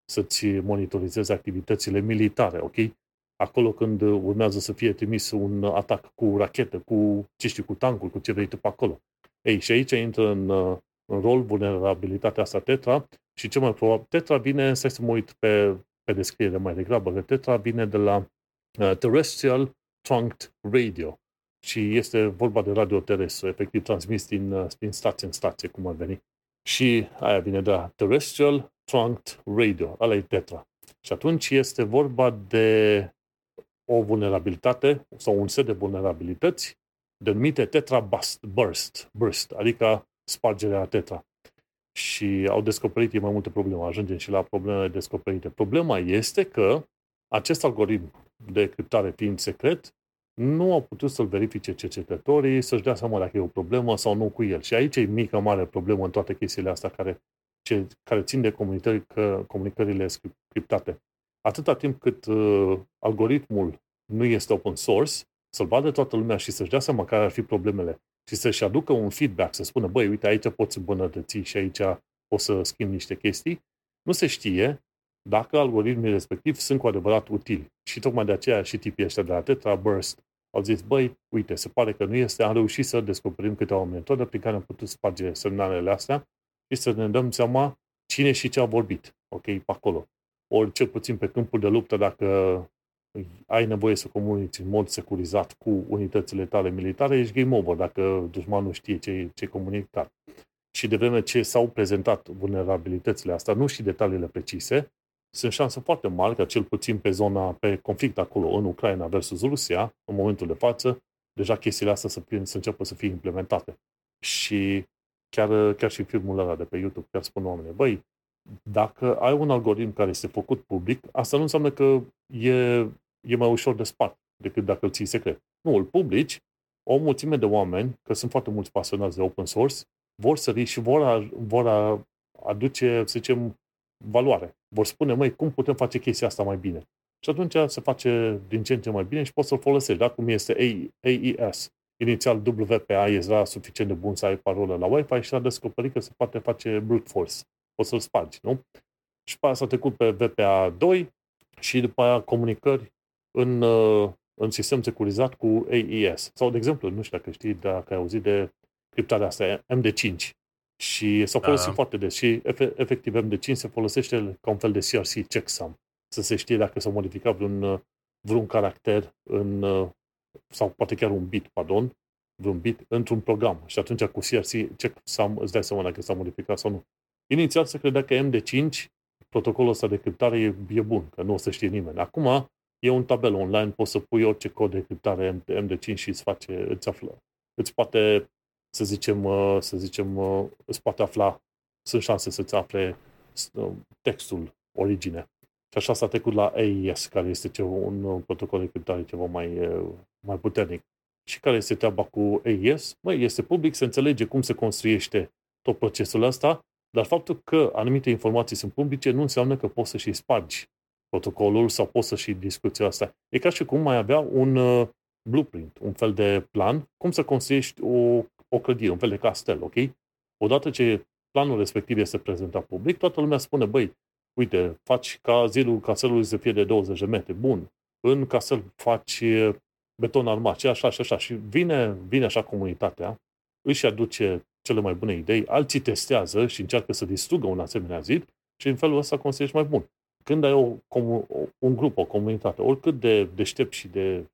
să-ți monitorizeze activitățile militare. Okay? Acolo când urmează să fie trimis un atac cu rachetă, cu tancul, cu ce vrei tu pe acolo. Ei, și aici intră în rol vulnerabilitatea asta Tetra și ce mai probabil, Tetra vine, stai să mă uit pe descriere mai degrabă, că Tetra vine de la Terrestrial Trunked Radio și este vorba de radio terestru, efectiv transmis din stație în stație, cum ar veni. Și aia vine de la Terrestrial Trunked Radio, ăla e Tetra. Și atunci este vorba de o vulnerabilitate sau un set de vulnerabilități denumite Tetra Burst, adică spargerea Tetra. Și au descoperit mai multe probleme. Ajungem și la problemele descoperite. Problema este că acest algoritm de criptare fiind secret, nu au putut să-l verifice cercetătorii, să-și dea seama dacă e o problemă sau nu cu el. Și aici e mică, mare problemă în toate chestiile astea care țin de comunicările criptate. Atâta timp cât algoritmul nu este open source, să-l vadă toată lumea și să-și dea seama care ar fi problemele și să-și aducă un feedback, să spună, băi, uite, aici poți îmbunătăți și aici poți să schimbi niște chestii, nu se știe dacă algoritmii respectivi sunt cu adevărat utili. Și tocmai de aceea și tipii ăștia de la Tetra Burst au zis, băi, uite, se pare că nu este, am reușit să descoperim câteva metodă prin care am putut sparge semnalele astea și să ne dăm seama cine și ce a vorbit, ok, pe acolo. Ori cel puțin pe câmpul de luptă, dacă ai nevoie să comunici în mod securizat cu unitățile tale militare, ești game over dacă dușmanul știe ce comunicat. Și de vreme ce s-au prezentat vulnerabilitățile astea, nu și detaliile precise, sunt șanse foarte mari că cel puțin pe conflict acolo, în Ucraina versus Rusia, în momentul de față, deja chestiile astea să înceapă să fie implementate. Și chiar și filmul ăla de pe YouTube, chiar spun oamenii, băi, dacă ai un algoritm care este făcut public, asta nu înseamnă că e mai ușor de spart decât dacă îl ții secret. Nu, îl publici, o mulțime de oameni, că sunt foarte mulți pasionați de open source, vor sări și vor aduce, să zicem, valoare. Vor spune, măi, cum putem face chestia asta mai bine? Și atunci se face din ce în ce mai bine și poți să-l folosești. Da? Cum este AES. Inițial WPA era suficient de bun să ai parolă la Wi-Fi și s-a descoperit că se poate face brute force. Poți să-l spargi, nu? Și după aia s-a trecut pe WPA2 și după aia comunicări în sistem securizat cu AES. Sau, de exemplu, nu știu dacă știi, dacă ai auzit de criptarea asta, MD5. Și s-a folosit foarte des. Și efectiv MD5 se folosește ca un fel de CRC checksum. Să se știe dacă s-a modificat vreun caracter sau poate chiar vreun bit într-un program. Și atunci cu CRC checksum îți dai seama dacă s-a modificat sau nu. Inițial se credea că MD5, protocolul ăsta de criptare, e bun, că nu o să știe nimeni. Acum e un tabel online, poți să pui orice cod de criptare MD5 și îți poate afla, sunt șanse să-ți afle textul, origine. Și așa s-a trecut la AES, care este un protocol de criptare ceva mai puternic. Și care este treaba cu AES? Măi, este public, se înțelege cum se construiește tot procesul ăsta, dar faptul că anumite informații sunt publice nu înseamnă că poți să-și spargi protocolul sau poți să-și discuția asta. E ca și cum mai avea un blueprint, un fel de plan, cum să construiești o clădire, un fel de castel, ok? Odată ce planul respectiv este prezentat public, toată lumea spune, băi, uite, faci ca zidul castelului să fie de 20 de metri, bun, în castel faci beton armat și așa și așa. Și vine așa comunitatea, își aduce cele mai bune idei, alții testează și încearcă să distrugă un asemenea zid și în felul ăsta construiești mai bun. Când ai un grup, o comunitate, oricât de deștept și de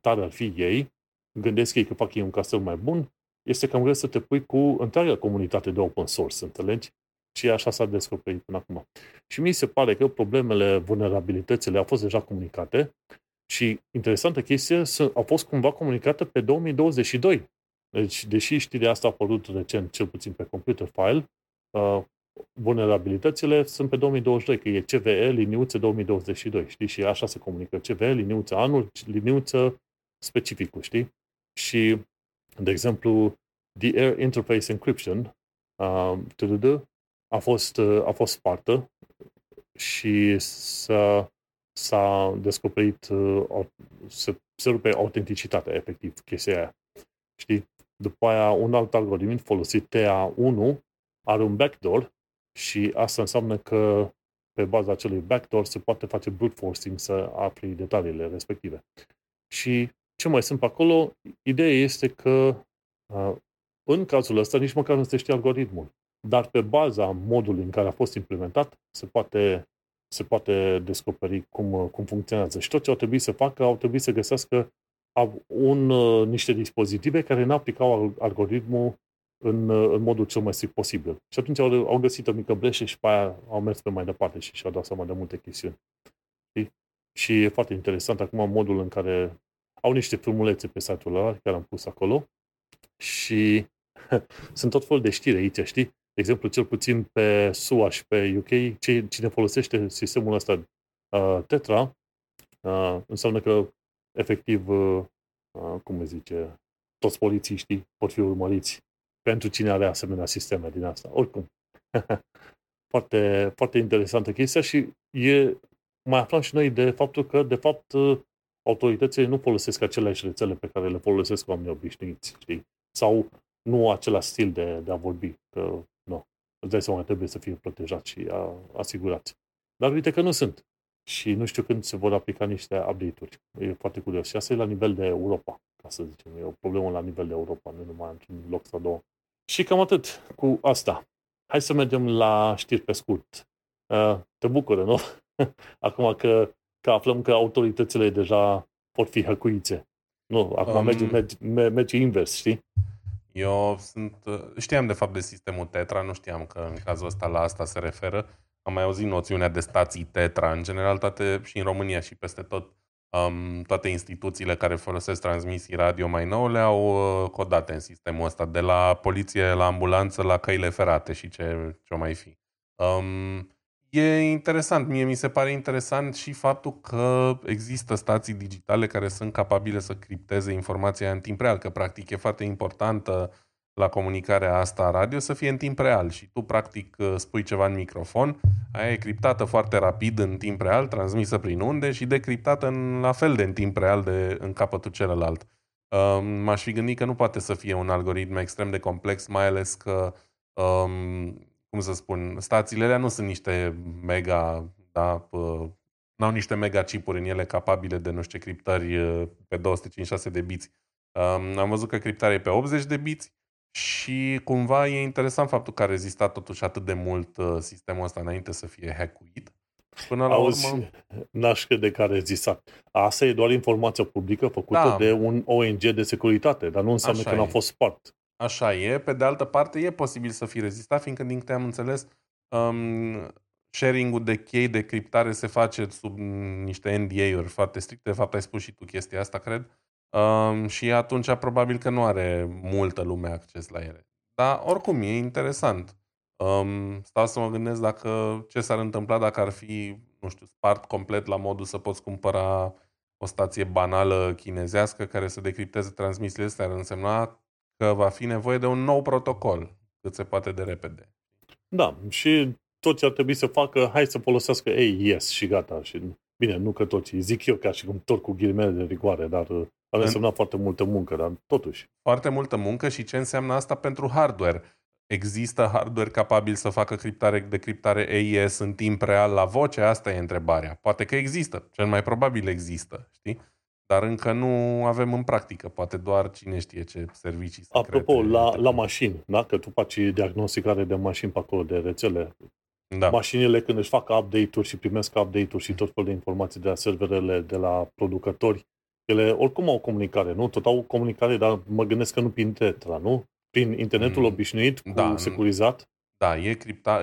tare ar fi ei, gândesc ei că fac ei un castel mai bun, este cam greu să te pui cu întreaga comunitate de open source, înțelegi? Și așa s-a descoperit până acum. Și mi se pare că problemele, vulnerabilitățile au fost deja comunicate și, interesantă chestie, au fost cumva comunicate pe 2022. Deci, deși știrea asta a apărut recent, cel puțin pe Computer File, vulnerabilitățile sunt pe 2022, că e CVE, liniuță 2022, știi? Și așa se comunică, CVE, liniuță anul, liniuță specificul, știi? Și, de exemplu, The Air Interface Encryption a fost spartă și s-a descoperit, se rupe autenticitatea, efectiv, chestia aia. Știi? După aia, un alt algoritm folosit, TA1, are un backdoor și asta înseamnă că pe baza acelui backdoor se poate face brute forcing să afli detaliile respective. Și ce mai sunt pe acolo? Ideea este că în cazul ăsta nici măcar nu se știe algoritmul, dar pe baza modului în care a fost implementat se poate descoperi cum funcționează. Și tot ce au trebuit să facă, au trebuit să găsească niște dispozitive care nu aplicau algoritmul în modul cel mai strict posibil. Și atunci au găsit o mică breșă și pe aia au mers pe mai departe și-au dat seama de multe chestiuni. Și e foarte interesant acum modul în care au niște filmulețe pe site-ul ăla care am pus acolo și sunt tot fel de știri aici, știi? De exemplu, cel puțin pe SUA și pe UK, cine folosește sistemul ăsta Tetra, înseamnă că efectiv, toți polițiștii pot fi urmăriți pentru cine are asemenea sisteme din asta. Oricum, foarte, foarte interesantă chestia și mai aflăm și noi de faptul că, de fapt, autoritățile nu folosesc aceleași rețele pe care le folosesc oamenii obișnuiți. Știi? sau nu același stil de a vorbi, că nu, îți dai seama, trebuie să fie protejat și asigurat. Dar uite că nu sunt. Și nu știu când se vor aplica niște update-uri. E foarte curios. Și asta e la nivel de Europa, ca să zicem. E o problemă la nivel de Europa, nu numai într-un loc sau două. Și cam atât cu asta. Hai să mergem la știri pe scurt. Te bucură, nu? Acum că aflăm că autoritățile deja pot fi hăcuițe. Nu, acum merge invers, știi? Eu știam de fapt de sistemul Tetra, nu știam că în cazul ăsta la asta se referă. Am mai auzit noțiunea de stații Tetra. În general, toate, și în România și peste tot, toate instituțiile care folosesc transmisii radio mai nouă le-au codate în sistemul ăsta, de la poliție, la ambulanță, la căile ferate și ce mai fi. E interesant. Mie mi se pare interesant și faptul că există stații digitale care sunt capabile să cripteze informația în timp real, că practic e foarte importantă la comunicarea asta radio să fie în timp real și tu practic spui ceva în microfon, aia e criptată foarte rapid în timp real, transmisă prin unde și decriptată la fel de în timp real în capătul celălalt. M-aș fi gândit că nu poate să fie un algoritm extrem de complex, mai ales că stațiile alea nu sunt niște mega, n-au niște mega chipuri în ele capabile de nu știu ce criptări pe 256 de biți. Am văzut că criptarea e pe 80 de biți și cumva e interesant faptul că a rezistat totuși atât de mult sistemul ăsta înainte să fie hackuit. Până la urmă, n-aș crede că a rezistat. Asta e doar informația publică făcută de un ONG de securitate, dar nu înseamnă că n-a fost spart. Așa e. Pe de altă parte, e posibil să fie rezistat, fiindcă, din câte am înțeles, sharing-ul de chei de criptare se face sub niște NDA-uri foarte stricte. De fapt, ai spus și tu chestia asta, cred. Și atunci, probabil că nu are multă lume acces la ele. Dar, oricum, e interesant. Stau să mă gândesc ce s-ar întâmpla dacă ar fi, spart complet la modul să poți cumpăra o stație banală chinezească care să decripteze transmisiile astea. Ar însemna că va fi nevoie de un nou protocol, cât se poate de repede. Da, și toți ar trebui să facă, hai să folosească AES și gata. Și, bine, nu că toți, zic eu ca și cum tot cu ghilimele de rigoare, dar ar însemna foarte multă muncă, dar totuși. Foarte multă muncă și ce înseamnă asta pentru hardware? Există hardware capabil să facă decriptare AES în timp real la voce? Asta e întrebarea. Poate că există, cel mai probabil există, știi? Dar încă nu avem în practică, poate doar cine știe ce servicii secrete. Apropo, la mașini, da? Că tu faci diagnosticare de mașini pe acolo, de rețele. Da. Mașinile când își fac update-uri și primesc update-uri și tot felul de informații de la serverele, de la producători, ele oricum au comunicare, nu? Tot au comunicare, dar mă gândesc că nu prin Tetra, nu? Prin internetul obișnuit, cu securizat. Da,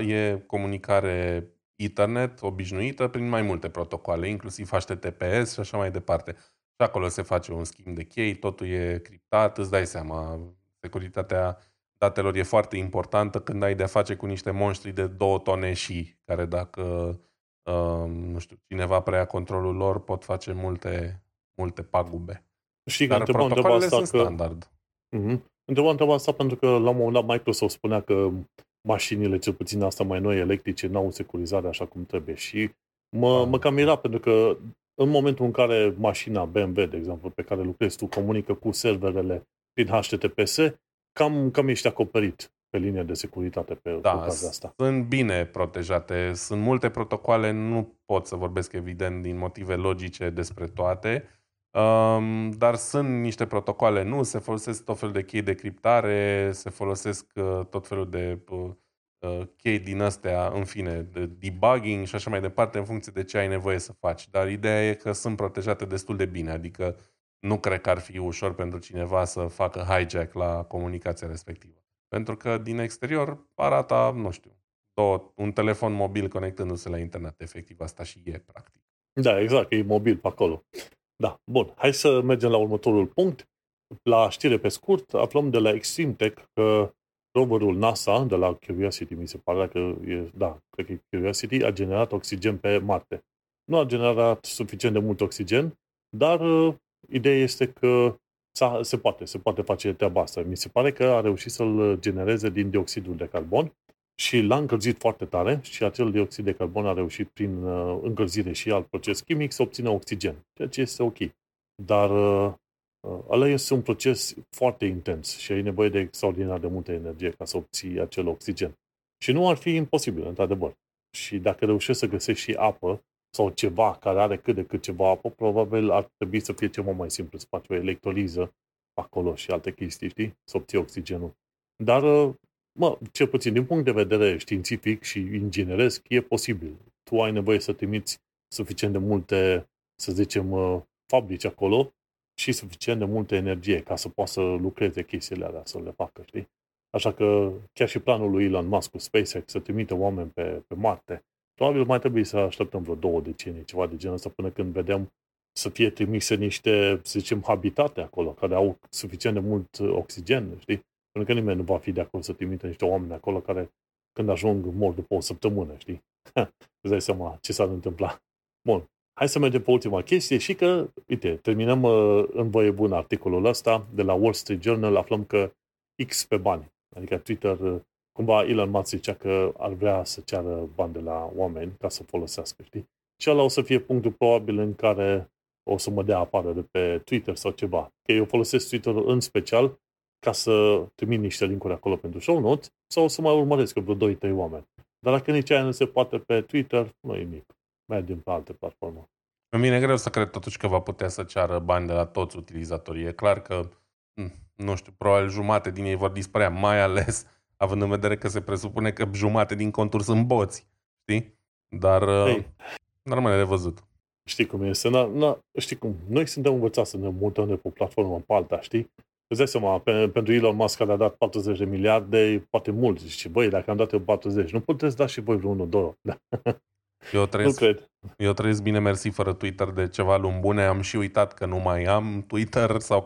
e comunicare Ethernet obișnuită prin mai multe protocoale, inclusiv HTTPS și așa mai departe. Și acolo se face un schimb de chei, totul e criptat, îți dai seama, securitatea datelor e foarte importantă când ai de-a face cu niște monștri de 2 tone și care dacă, cineva preia controlul lor, pot face multe pagube. Și dar protocolele sunt standard. Întrebam asta pentru că la un moment dat Microsoft spunea că mașinile, cel puțin astea mai noi, electrice, n-au securizare așa cum trebuie. Și mă cam mira pentru că în momentul în care mașina BMW, de exemplu, pe care lucrezi tu, comunică cu serverele prin HTTPS, cam ești acoperit pe linia de securitate pe partea asta. Sunt bine protejate. Sunt multe protocoale, nu pot să vorbesc evident din motive logice despre toate, dar sunt niște protocoale. Nu, se folosesc tot felul de chei de criptare, se folosesc tot felul de chei din astea, în fine, de debugging și așa mai departe, în funcție de ce ai nevoie să faci. Dar ideea e că sunt protejate destul de bine, adică nu cred că ar fi ușor pentru cineva să facă hijack la comunicația respectivă. Pentru că din exterior arată, un telefon mobil conectându-se la internet, efectiv, asta și e, practic. Da, exact, e mobil pe acolo. Da, bun, hai să mergem la următorul punct. La știre pe scurt, aflăm de la Extreme Tech că roverul NASA, de la Curiosity, mi se pare că cred că Curiosity, a generat oxigen pe Marte. Nu a generat suficient de mult oxigen, dar ideea este că se poate face treaba asta. Mi se pare că a reușit să-l genereze din dioxidul de carbon și l-a încălzit foarte tare și acel dioxid de carbon a reușit prin încălzire și alt proces chimic să obțină oxigen, ceea ce este ok. Dar Ăla este un proces foarte intens și ai nevoie de extraordinar de multă energie ca să obții acel oxigen. Și nu ar fi imposibil, într-adevăr. Și dacă reușești să găsești și apă sau ceva care are cât de cât ceva apă, probabil ar trebui să fie ceva mai simplu, să faci o electroliză acolo și alte chestii, știi? Să obții oxigenul. Dar, cel puțin din punct de vedere științific și ingineresc, e posibil. Tu ai nevoie să trimiți suficient de multe, să zicem, fabrici acolo și suficient de multă energie ca să poată să lucreze chestiile alea, să le facă, știi? Așa că chiar și planul lui Elon Musk cu SpaceX să trimite oameni pe Marte, probabil mai trebuie să așteptăm vreo 2 decenii, ceva de genul ăsta, până când vedem să fie trimise niște, să zicem, habitate acolo, care au suficient de mult oxigen, știi? Pentru că nimeni nu va fi de acord să trimite niște oameni acolo care, când ajung, mor după o săptămână, știi? Îți dai seama ce s-ar întâmpla. Bun, hai să mergem pe ultima chestie și că, uite, terminăm în voie bună articolul ăsta. De la Wall Street Journal aflăm că X pe bani, adică Twitter, cumva Elon Musk zicea că ar vrea să ceară bani de la oameni ca să folosească, știi? Și ăla o să fie punctul probabil în care o să mă dea afară de pe Twitter sau ceva. Că eu folosesc Twitter-ul în special ca să trimit niște link-uri acolo pentru show notes sau să mai urmăresc vreo 2-3 oameni. Dar dacă nici aia nu se poate pe Twitter, nu e nimic. Mergem pe alte platformă. În mine e greu să cred totuși că va putea să ceară bani de la toți utilizatorii. E clar că, nu știu, probabil jumate din ei vor dispărea, mai ales având în vedere că se presupune că jumate din conturi sunt boți. Știi? Dar rămâne de văzut. Știi cum e? Știi cum? Noi suntem învățați să ne mutăm de pe o platformă în alta, știi? Îți dai seama, pentru Elon Musk care a dat 40 de miliarde, poate mult. Zice, băi, dacă am dat eu 40, nu puteți da și voi vreo 1-2. Eu trăiesc bine mersi fără Twitter de ceva luni bune. Am și uitat că nu mai am Twitter sau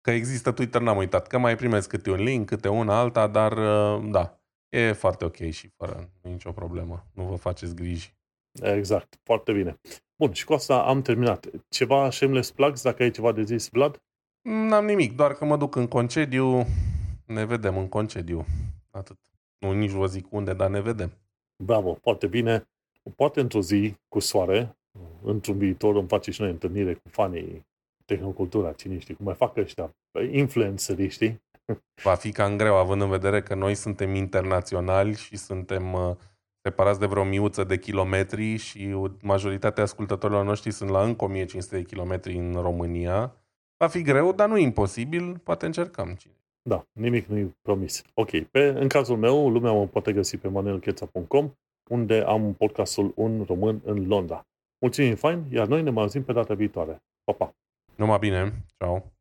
că există Twitter, n-am uitat. Că mai primesc câte un link, câte una alta, dar da, e foarte ok și fără nicio problemă. Nu vă faceți griji. Exact, foarte bine. Bun, și cu asta am terminat. Ceva shameless plugs, dacă ai ceva de zis, Vlad? N-am nimic, doar că mă duc în concediu. Ne vedem în concediu. Atât. Nu, nici vă zic unde, dar ne vedem. Bravo, foarte bine. Poate într-o zi cu soare, într-un viitor, îmi face și noi întâlnire cu fanii Tehnocultura, cine știe, cum mai fac ăștia, influencerii, știi? Va fi cam greu, având în vedere că noi suntem internaționali și suntem separați de vreo 1000 de kilometri și majoritatea ascultătorilor noștri sunt la încă 1500 de kilometri în România. Va fi greu, dar nu imposibil, poate încercăm. Da, nimic nu-i promis. Ok, în cazul meu, lumea mă poate găsi pe manuelcheța.com, unde am podcastul Un Român în Londra. Mulțumim fain, iar noi ne mai auzim pe data viitoare. Pa, pa! Numai bine, ciao!